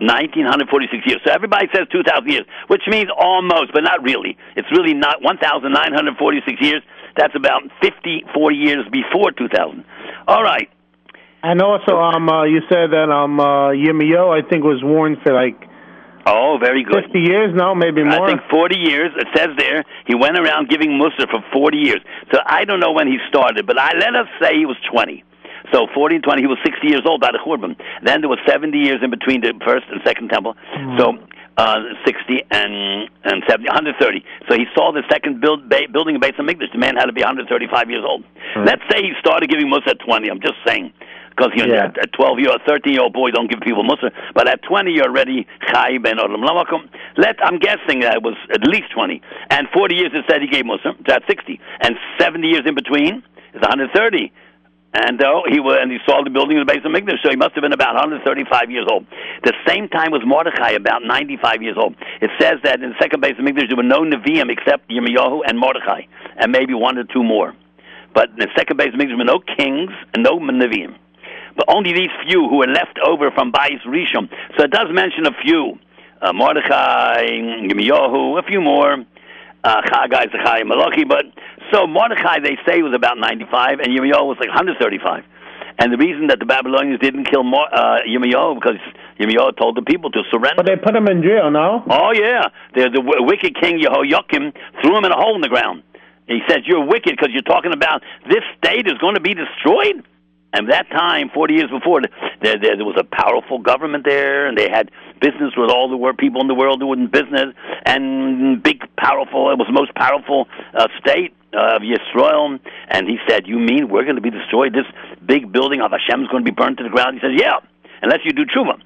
1946 years. So everybody says 2,000 years, which means almost, but not really. It's really not 1,946 years. That's about 54 years before 2000. All right. And also, you said that Yirmiyahu, I think, was warned for like. Oh, very good. 50 years? No, maybe more. I think 40 years. It says there he went around giving mussar for 40 years. So I don't know when he started, but let us say he was 20. So 40 and 20, he was 60 years old by the Churban. Then there was 70 years in between the first and second temple. So 60 and 70, 130. So he saw the second building of Beit HaMikdash. The man had to be 135 years old. Mm-hmm. Let's say he started giving mussar at 20. I'm just saying. Because a 12-year-old, a 13-year-old boy don't give people mussar. But at 20, you're already chai ben olam lamakom. I'm guessing that it was at least 20. And 40 years it said he gave mussar. That's 60. And 70 years in between is 130. And he saw the building of the Beis HaMikdash, so he must have been about 135 years old. The same time was Mordechai, about 95 years old. It says that in the second Beis HaMikdash there were no Nevi'im except Yirmiyahu and Mordechai, and maybe one or two more. But in the second Beis HaMikdash there were no kings and no Nevi'im, but only these few who were left over from Bais Rishon. So it does mention a few, Mordechai, Yirmiyahu, a few more. Chagai, Zechariah, Malachi, but so Mordechai, they say, was about 95, and Yirmiyahu was like 135. And the reason that the Babylonians didn't kill Yirmiyahu because Yirmiyahu told the people to surrender. But they put him in jail, no? Oh yeah, the wicked king Yehoyakim threw him in a hole in the ground. He says, "You're wicked because you're talking about this state is going to be destroyed." And that time, 40 years before, there was a powerful government there, and they had business with all the people in the world who were in business, and it was the most powerful state of Yisrael. And he said, "You mean we're going to be destroyed? This big building of Hashem is going to be burned to the ground?" He says, "Yeah, unless you do tshuva."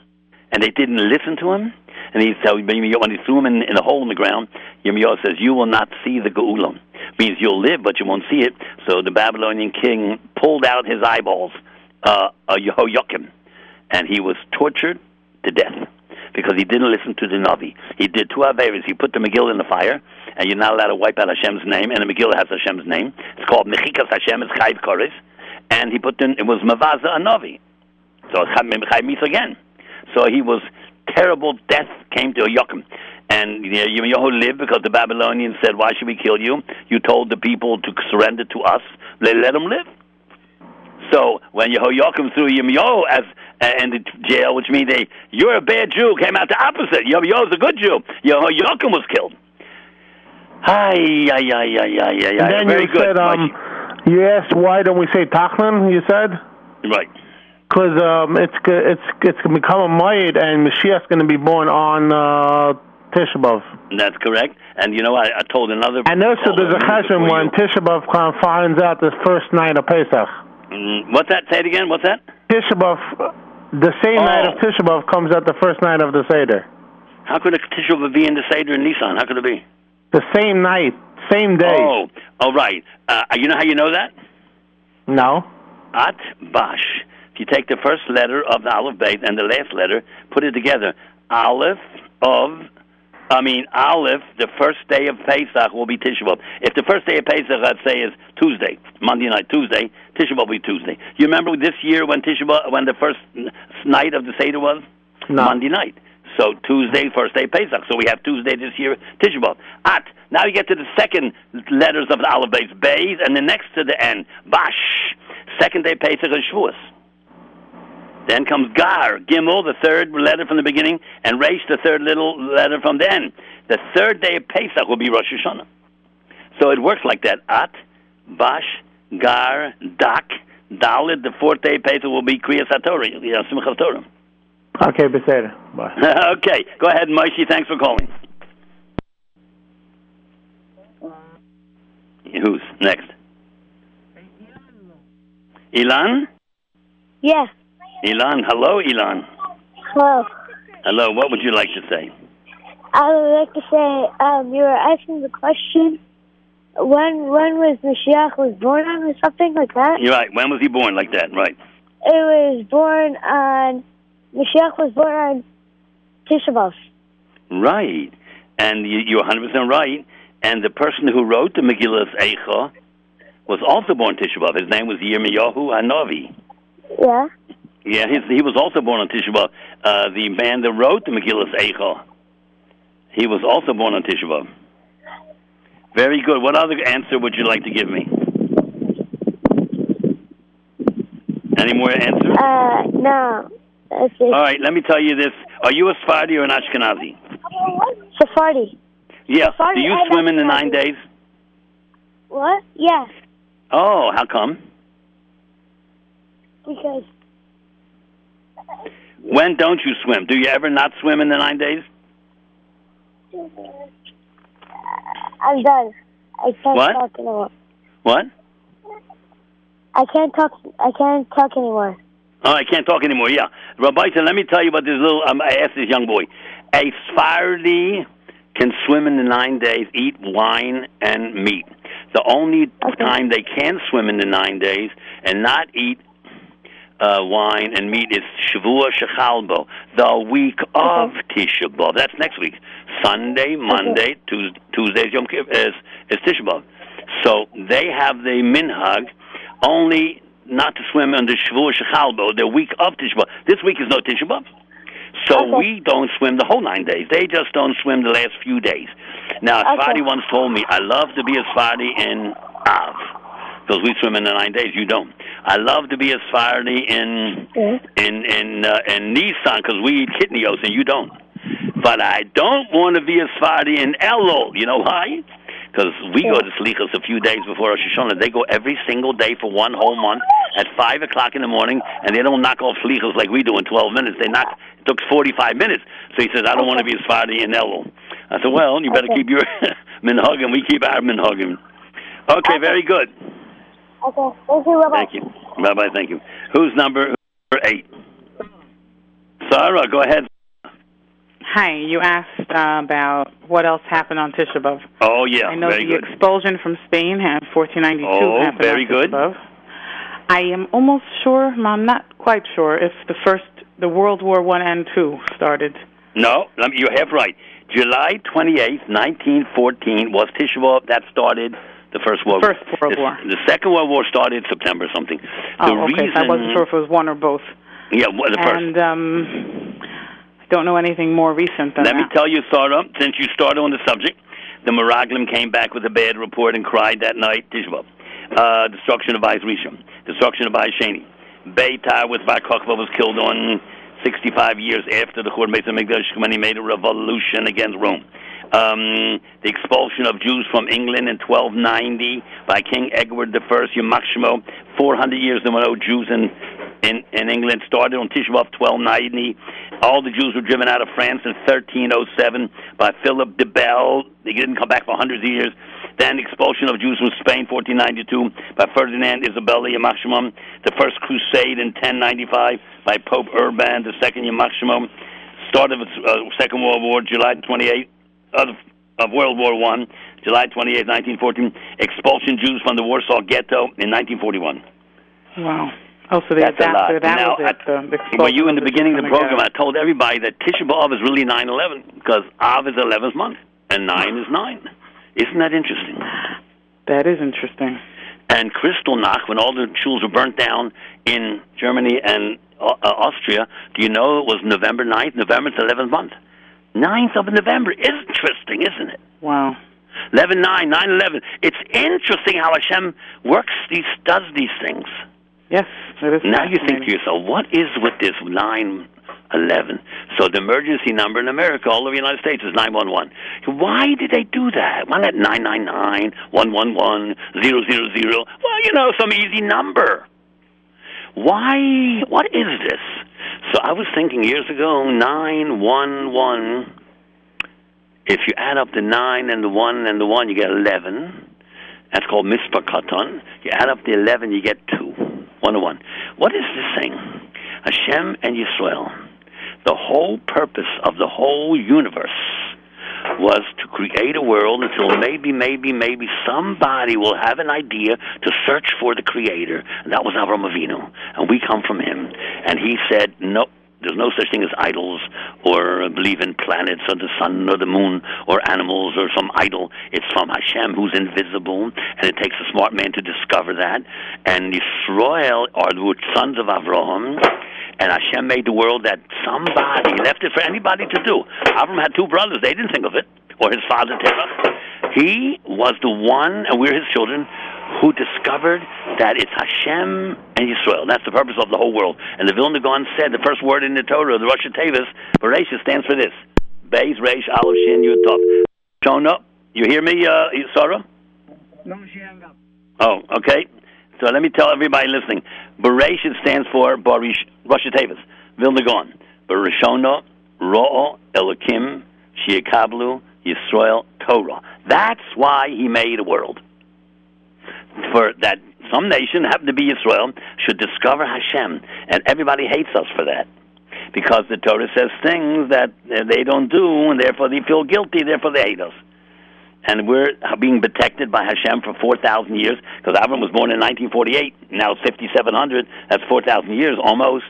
And they didn't listen to him. And he said, when he threw him in a hole in the ground, Yirmiyahu says, "You will not see the Geula." Means you'll live, but you won't see it. So the Babylonian king pulled out his eyeballs, Yehoiakim, and he was tortured to death because he didn't listen to the Navi. He did two averas. He put the Megillah in the fire, and you're not allowed to wipe out Hashem's name, and the Megillah has Hashem's name. It's called Mechikas Hashem, it's Chayv Koris, and it was Mavaza and Navi. So Chayv Mis again. So he was... terrible death came to Yehoiakim. And Yirmiyahu lived because the Babylonians said, "Why should we kill you? You told the people to surrender to us. They let them live." So when Yehoiakim threw Yirmiyahu into jail, which means "You're a bad Jew" came out the opposite. Yehoiakim is a good Jew. Yehoiakim was killed. And then very you said, you asked why don't we say Tachlin, you said? Right. Because it's going to become a Mayid, and Mashiach's going to be born on Tisha B'Av. That's correct. And you know, I told another... And also there's a cheshbon when Tisha B'Av finds out the first night of Pesach. What's that? Say it again. What's that? Tisha B'Av, the same night of Tisha B'Av comes out the first night of the Seder. How could a Tisha B'Av be in the Seder in Nisan? How could it be? The same night, same day. Oh, all right. You know how you know that? No. At Bash. If you take the first letter of the Aleph Beit and the last letter, put it together. Aleph, the first day of Pesach will be Tisha B'Av. If the first day of Pesach, I'd say, is Tuesday, Monday night, Tuesday, Tisha B'Av will be Tuesday. You remember this year when Tisha B'Av, when the first night of the Seder was? No. Monday night. So Tuesday, first day Pesach. So we have Tuesday this year, Tisha B'Av. At. Now you get to the second letters of the Aleph Beit, Beis, and the next to the end, Bash. Second day Pesach is Shavuos. Then comes Gar, Gimel, the third letter from the beginning, and Reish, the third little letter from the end. The third day of Pesach will be Rosh Hashanah. So it works like that. At, Bash, Gar, Dak, Dalit, the fourth day of Pesach will be Kriyas HaTorah, Simchas Torah. Okay, Beseder. Bye. Okay, go ahead, Moshe. Thanks for calling. Who's next? Ilan? Yeah. Ilan, hello, Ilan. Hello. Hello, what would you like to say? I would like to say, you were asking the question, when was Mashiach was born on, or something like that? You're right, when was he born like that, right? Mashiach was born on Tisha B'Av. Right, and you're 100% right, and the person who wrote the Megillah's Eicha was also born Tisha B'Av. His name was Yirmiyahu Hanavi. Yeah? Yeah, he was also born on Tisha B'Av. The man that wrote the Megillah's Eicha, he was also born on Tisha B'Av. Very good. What other answer would you like to give me? Any more answers? No. All right, let me tell you this. Are you a Sephardi or an Ashkenazi? Sephardi. Yeah. Sephardi, do you swim in the 9 days? What? Yeah. Oh, how come? Because. When don't you swim? Do you ever not swim in the 9 days? I'm done. I can't talk anymore. What? I can't talk anymore. Oh, I can't talk anymore, yeah. Rabbi, let me tell you about this little, I asked this young boy. A Sephardi can swim in the 9 days, eat wine and meat. The only time they can swim in the 9 days and not eat wine and meat is Shavua Shechalbo, the week of Tisha B'Av. That's next week. Sunday, Monday, Tuesday Yom Kippur is Tisha B'Av. So they have the minhag only not to swim on the Shavua Shechalbo, the week of Tisha B'Av. This week is no Tisha B'Av. So we don't swim the whole 9 days. They just don't swim the last few days. Now, a Sephardi once told me, I love to be a Sephardi in Av, because we swim in the 9 days. You don't. I love to be a Sephardi in Nisan, because we eat kidneyos, and you don't. But I don't want to be a Sephardi in Elul. You know why? Because we go to Slichos a few days before Rosh Hashanah. They go every single day for one whole month at 5 o'clock in the morning, and they don't knock off Slichos like we do in 12 minutes. They knock, it took 45 minutes. So he says, I don't want to be a Sephardi in Elul. I said, well, you better keep your minhag, and we keep our minhag. Okay, very good. Okay, thank you, Rabbi. Thank you. Rabbi, thank you. Who's number 8? Sarah, go ahead. Hi, you asked about what else happened on Tisha B'Av. Oh, yeah, I know very the good. Expulsion from Spain in 1492 happened very on good. Tisha B'Av. I am almost sure, I'm not quite sure, if the World War I and II started. No, you have right. July 28th, 1914 was Tisha B'Av that started the First World War. The Second World War started September something. Reason, I wasn't sure if it was one or both. Yeah, the first. And don't know anything more recent than that. Let me tell you, Sarah, since you started on the subject, the Meraglim came back with a bad report and cried that night, Tisha B'Av. Destruction of Bais Rishon, destruction of Bais Sheni. Betar with Bar Kokhba was killed on 65 years after the Churban Beis HaMikdash, when he made a revolution against Rome. the expulsion of Jews from England in 1290 by King Edward I, Yimach Shemo. 400 years there were no Jews in England. Started on Tisha B'Av 1290. All the Jews were driven out of France in 1307 by Philip the Bell. They didn't come back for hundreds of years. Then expulsion of Jews from Spain, 1492, by Ferdinand Isabella Yimach Shemo. The first crusade in 1095 by Pope Urban II Yimach Shemo. Start of Second World War, July 28th, of World War I, July 28th, 1914. Expulsion Jews from the Warsaw Ghetto in 1941. Wow. Oh, so that's after that now, was it, were you in the beginning of the program, I told everybody that Tisha B'Av is really 9/11 because Av is 11th month and 9 is 9. Isn't that interesting? That is interesting. And Kristallnacht, when all the shuls were burnt down in Germany and Austria, do you know it was November 9th? November's 11th month. 9th of November is interesting, isn't it? Wow. 11-9, 9-11. It's interesting how Hashem works, does these things. Yes, it is. Now you think to yourself, what is with this 9-11? So the emergency number in America, all over the United States, is 911. Why did they do that? Why not 999, 111, 000? Well, you know, some easy number. Why? What is this? So I was thinking years ago, 911. If you add up the 9 and the 1 and the 1, you get 11. That's called mispakaton. You add up the 11, you get 2. 101. What is this thing? Hashem and Yisrael. The whole purpose of the whole universe was to create a world until maybe somebody will have an idea to search for the Creator. And that was Avraham Avinu, and we come from him. And he said, no, there's no such thing as idols or believe in planets or the sun or the moon or animals or some idol. It's from Hashem, who's invisible, and it takes a smart man to discover that. And Yisrael are the sons of Avraham, and Hashem made the world that somebody left it for anybody to do. Avraham had two brothers. They didn't think of it, or his father Terah. He was the one, and we're his children, who discovered that it's Hashem and Yisrael. That's the purpose of the whole world. And the Vilna Gaon said the first word in the Torah, the Rosh Tevis, Bereishis, stands for this. Beis, Reish, Aleph, Shin, Yud, Tov. Shona, you hear me, Sarah? No, she hung up. Oh, okay. So let me tell everybody listening. Bereishis stands for Barish, Rosh Tevis, Vilna Gaon. Bereshona, Ro'o, Elokim, Sheikablu, Yisrael, Torah. That's why he made a world. For that some nation, happen to be Israel, should discover Hashem. And everybody hates us for that. Because the Torah says things that they don't do, and therefore they feel guilty, therefore they hate us. And we're being protected by Hashem for 4,000 years, because Abraham was born in 1948, now 5,700, that's 4,000 years almost.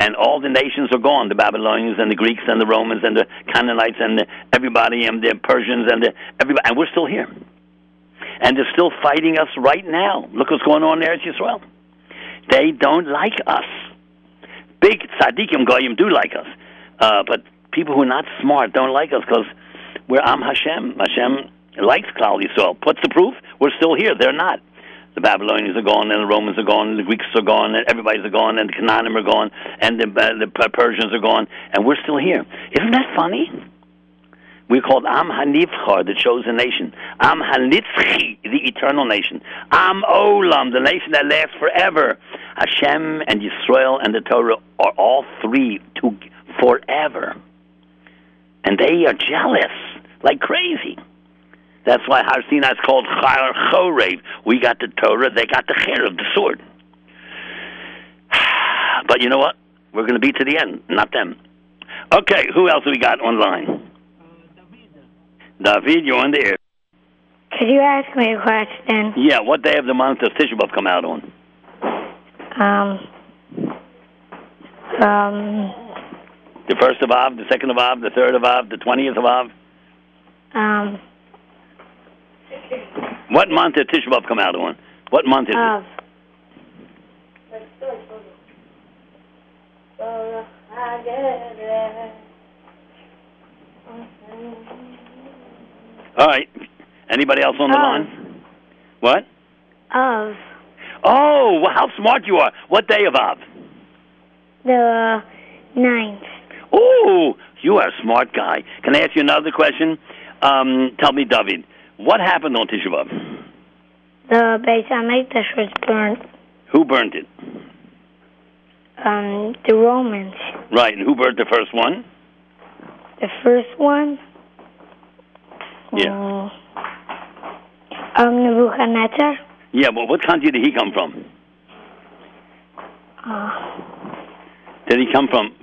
And all the nations are gone, the Babylonians and the Greeks and the Romans and the Canaanites and everybody and the Persians and everybody, and we're still here. And they're still fighting us right now. Look what's going on there in Israel. They don't like us. Big tzaddikim goyim do like us. But people who are not smart don't like us because we're Am Hashem. Hashem likes Klal Yisrael. What's the proof? We're still here. They're not. The Babylonians are gone, and the Romans are gone, and the Greeks are gone, and everybody's gone, and the Canaanim are gone, and the Persians are gone, and we're still here. Isn't that funny? We're called Am HaNivchar, the chosen nation. Am HaNitzchi, the eternal nation. Am Olam, the nation that lasts forever. Hashem and Yisrael and the Torah are all three to forever. And they are jealous like crazy. That's why Har Sinai is called Char Chorev. We got the Torah, they got the Cherev, the sword. But you know what? We're going to be to the end, not them. Okay, who else have we got online? David, you're on the air. Could you ask me a question? Yeah, what day of the month does Tisha B'Av come out on? The 1st of Av, the 2nd of Av, the 3rd of Av, the 20th of Av? What month did Tisha B'Av come out on? What month is it? All right. Anybody else on the line? What? Av. Oh, well, how smart you are. What day of Av? The 9th. Oh, you are a smart guy. Can I ask you another question? Talmid David. What happened on Tisha B'Av? The Beis HaMikdash was burnt. Who burnt it? The Romans. Right, and who burnt the first one? The first one? Yeah. Nebuchadnezzar. Yeah, but what country did he come from? Where did he come from?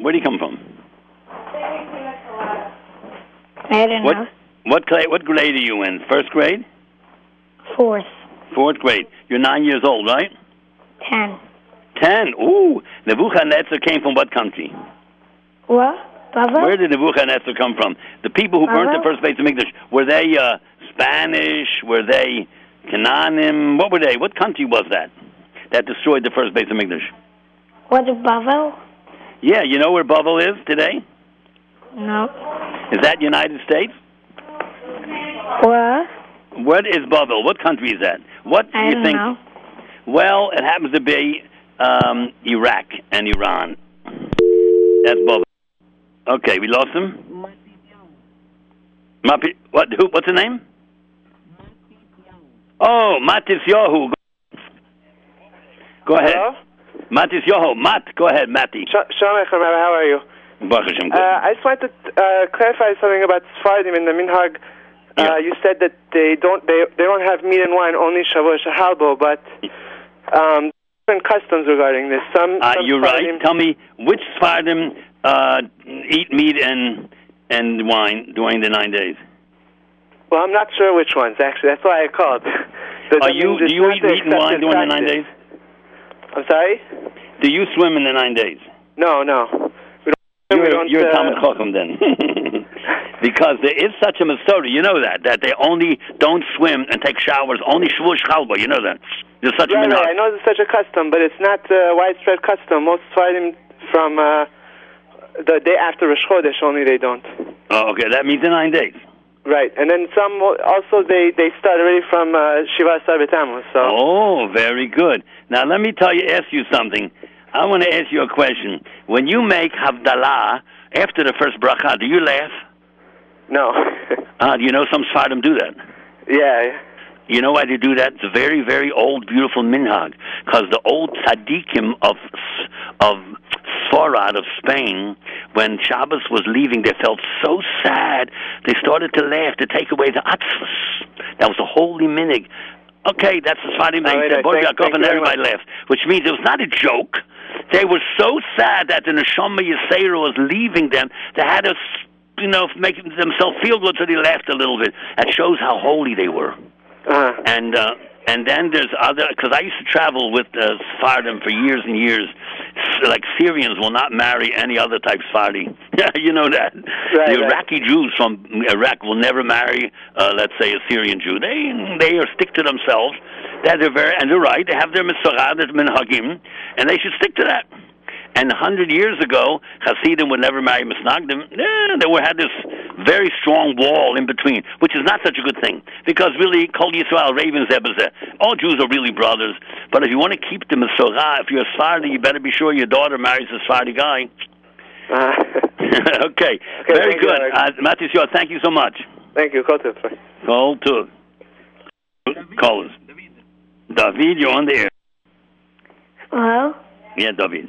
I don't know. What grade are you in? First grade? Fourth. Fourth grade. You're 9 years old, right? 10. 10? Ooh. Nebuchadnezzar came from what country? What? Bava? Where did Nebuchadnezzar come from? The people who burnt the first Beit HaMikdash, were they Spanish? Were they Canaanim? What were they? What country was that destroyed the first Beit HaMikdash? What, Bavel? Yeah, you know where Bavel is today? No. Is that United States? What? What is Bavel? What country is that? What do you think? I don't know. Well, it happens to be Iraq and Iran. That's Bavel. Okay, we lost him. What's the name? Oh, Matisyahu. Go ahead. Hello? Matisyahu. Go ahead, Matti. Shalom Aleichem, how are you? I just wanted to clarify something about Sfardim in the Minhag. You said that they don't have meat and wine, only Shavuot Halbo, but different customs regarding this. Some you're Sfardim, right. Tell me, which Sfardim eat meat and wine during the 9 days? Well, I'm not sure which ones, actually. That's why I called. Do you eat meat and wine during the 9 days? I'm sorry? Do you swim in the 9 days? No. You're a Talmid Chacham then. Because there is such a Masechta, you know that they only don't swim and take showers, only Shavuot Halba, you know that. There's such a minhag. I know there's such a custom, but it's not a widespread custom. Most Sfardim from the day after Rosh Chodesh only they don't. Oh, okay, that means the 9 days. Right, and then some also they start already from Shiva Sarvatamu. So. Oh, very good. Now let me ask you something. I want to ask you a question. When you make Havdalah after the first bracha, do you laugh? No. Do you know some Sfardim do that? Yeah. You know why they do that? It's a very, very old, beautiful minhag. Because the old tzaddikim of Sfarad, of Spain, when Shabbos was leaving, they felt so sad, they started to laugh to take away the atzvos. That was the holy minhag. Okay, that's the Sfardim thing. And everybody laughed. Which means it was not a joke. They were so sad that the Neshama Yisrael was leaving them. They had to, make themselves feel good, so they laughed a little bit. That shows how holy they were. Uh-huh. And then there's other, because I used to travel with Sfardim for years and years. Like Syrians will not marry any other type Sfardi. You know that. Right, the Iraqi Jews from Iraq will never marry, let's say, a Syrian Jew. They stick to themselves. They're right. They have their Mitzvah, their Minhagim, and they should stick to that. And 100 years ago, Hasidim would never marry Misnagdim. They had this very strong wall in between, which is not such a good thing. Because really, Kol Yisrael, Ravens, Ebezeh, all Jews are really brothers. But if you want to keep the Mesorah, if you're a Sephardi, you better be sure your daughter marries a Sephardi guy. Okay, very good. Matisyahu, thank you so much. Thank you. Kol Tov. Call us. David, you're on the air. Hello? Yeah, David.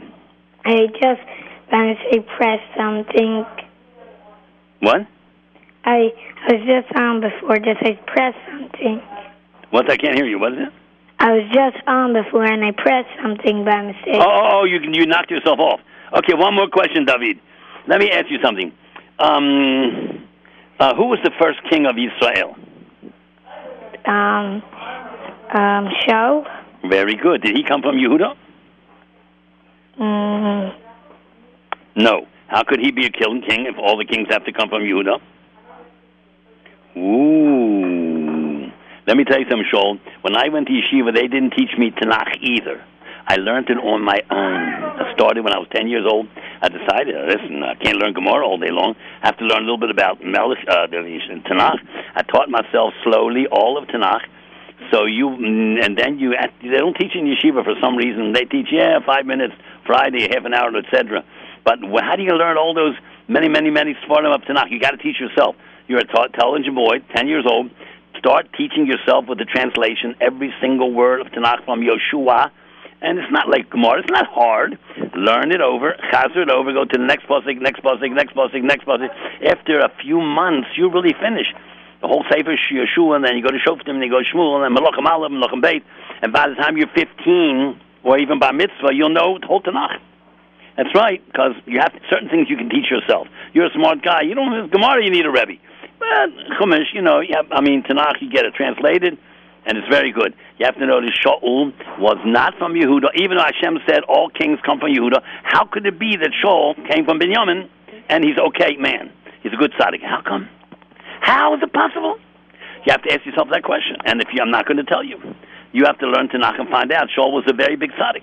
I just wanted to press something. What? I was just on before. Just I pressed something. What? I can't hear you. What is it? I was just on before and I pressed something by mistake. Oh! You knocked yourself off. Okay, one more question, David. Let me ask you something. Who was the first king of Israel? Shaul. Very good. Did he come from Yehuda? No. How could he be a king if all the kings have to come from Yehuda? Ooh. Let me tell you something, Shaul. When I went to yeshiva, they didn't teach me Tanakh either. I learned it on my own. I started when I was 10 years old. I decided, listen, I can't learn Gemara all day long. I have to learn a little bit about Tanakh. I taught myself slowly all of Tanakh. So they don't teach in yeshiva for some reason. They teach, 5 minutes, Friday, half an hour, etc. But how do you learn all those many, many, many Sfardim of Tanakh? You got to teach yourself. You're a intelligent boy, 10 years old. Start teaching yourself with the translation every single word of Tanakh from Yoshua. And it's not like Gemara. It's not hard. Learn it over, chaser it over, go to the next pasuk. After a few months, you really finish the whole Sefer Yeshua, and then you go to Shoftim, and you go to Shmuel, and then Melachim Aleph, Melachim Beit. And by the time you're 15, or even by mitzvah, you'll know the whole Tanakh. That's right, because you have certain things you can teach yourself. You're a smart guy. You don't have Gemara, you need a Rebbe. But Chumash, you know, Tanakh, you get it translated. And it's very good. You have to notice Shaul was not from Yehuda. Even though Hashem said all kings come from Yehuda, how could it be that Shaul came from Binyamin and he's okay, man? He's a good tzaddik. How come? How is it possible? You have to ask yourself that question. And if you, I'm not going to tell you. You have to learn Tanakh and find out. Shaul was a very big tzaddik,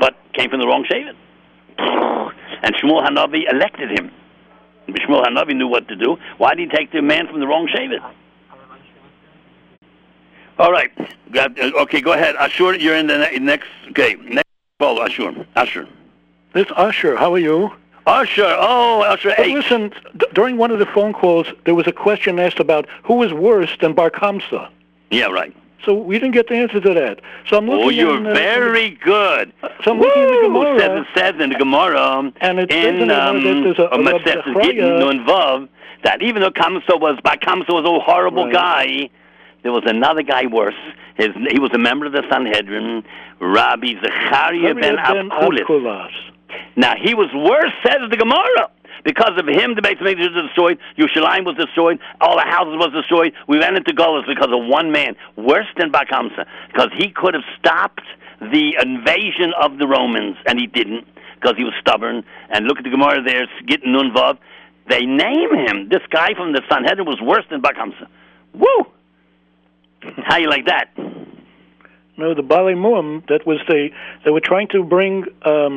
but came from the wrong shavit. And Shmuel Hanavi elected him. Shmuel Hanavi knew what to do. Why did he take the man from the wrong shavit? All right. Okay, go ahead. Ashur, you're in the next. Okay, next call, Ashur. This Ashur, how are you? Ashur. Hey. Listen, during one of the phone calls, there was a question asked about who is worse than Bar Kamtza. Yeah, right. So we didn't get the answer to that. So I'm looking. Oh, you're very good. So I'm looking at the Gemara. Says in the Gemara, and it says in a Masechus Gitten to involve that even though Bar Kamtza was a horrible guy. There was another guy worse. He was a member of the Sanhedrin, Rabbi Zechariah ben Akulas. Now, he was worse, says the Gemara. Because of him, the Beit HaMikdash was destroyed, Yerushalayim was destroyed, all the houses was destroyed. We ran into Golas because of one man, worse than Bar Kamtza, because he could have stopped the invasion of the Romans, and he didn't, because he was stubborn. And look at the Gemara there, Gittin Nun Vav. They name him. This guy from the Sanhedrin was worse than Bar Kamtza. Woo! How you like that? No, the Bali Muam, that was they were trying to bring a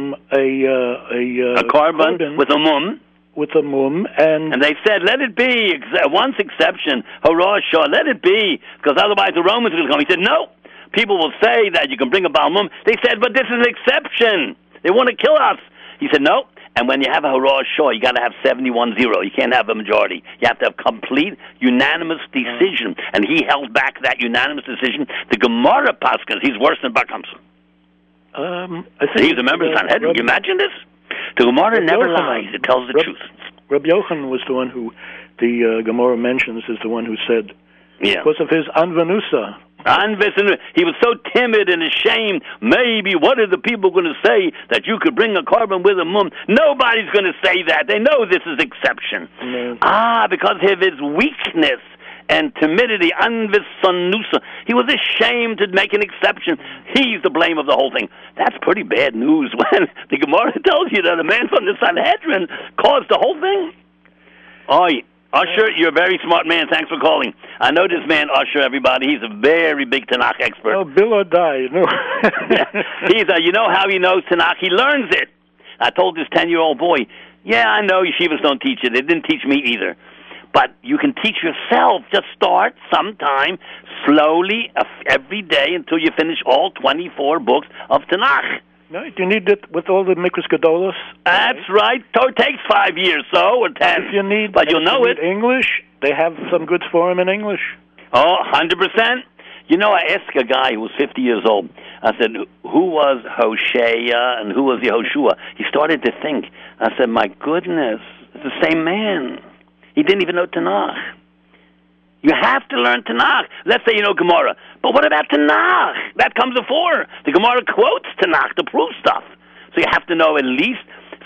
korban with a mum. With a mum. And they said, let it be, once exception, Horosh Shah, let it be, because otherwise the Romans will come. He said, no, people will say that you can bring a Bali Muam. They said, but this is an exception. They want to kill us. He said, no. And when you have a Horosh Shah, you got to have 71-0. You can't have a majority. You have to have complete, unanimous decision. And he held back that unanimous decision. The Gemara Paskas, he's worse than Bar Kamtza. He's a member of Sanhedrin. Can you imagine this? The Gemara never lies. It tells the truth. Rabbi Yochanan was the one who the Gemara mentions is the one who said, because of his Anvanusa. He was so timid and ashamed. Maybe, what are the people going to say that you could bring a korban with a mum? Nobody's going to say that. They know this is exception. No. Because of his weakness and timidity, Anvisanusa. He was ashamed to make an exception. He's the blame of the whole thing. That's pretty bad news when the Gemara tells you that a man from the Sanhedrin caused the whole thing. Oh, yeah. Usher, you're a very smart man. Thanks for calling. I know this man, Usher, everybody. He's a very big Tanakh expert. Oh, Bill or die. No. You know how he knows Tanakh? He learns it. I told this 10-year-old boy, I know yeshivas don't teach it. They didn't teach me either. But you can teach yourself. Just start sometime, slowly, every day, until you finish all 24 books of Tanakh. No, you need it with all the Mikros Gedolos. That's right. It takes 5 years, or 10. If you need, but you'll know it. English, they have some good for him in English. Oh, 100%. You know, I asked a guy who was 50 years old. I said, who was Hoshea and who was Yehoshua? He started to think. I said, my goodness, it's the same man. He didn't even know Tanakh. You have to learn Tanakh. Let's say you know Gemara. But what about Tanakh? That comes before. The Gemara quotes Tanakh to prove stuff. So you have to know at least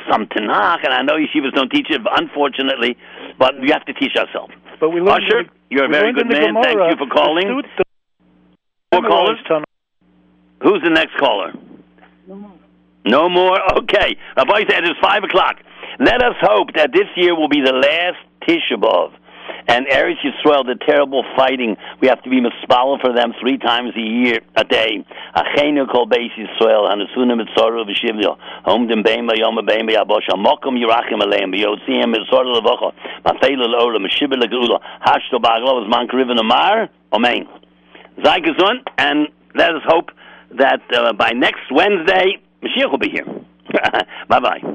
some Tanakh. And I know yeshivas don't teach it, unfortunately. But we have to teach ourselves. But we learned Usher, you're a very good man. Thank you for calling. More callers? Who's the next caller? No more? Okay. Rabbi said it's 5 o'clock. Let us hope that this year will be the last Tisha B'Av. And Eretz Yisrael, the terrible fighting, we have to be mispala for them 3 times a day. Achenu kol beis Yisrael, hanasuna mitzoru v'shivyo, homdim beima yom beima yabosh, hamokum yirachim aleim, v'yotzihem mitzoru levocho, mafeilu l'olam, shibir l'geula, hashto ba'aglo, v'zman kriven amar, amen. Zai gesund, and let us hope that by next Wednesday, Mashiach will be here. Bye-bye.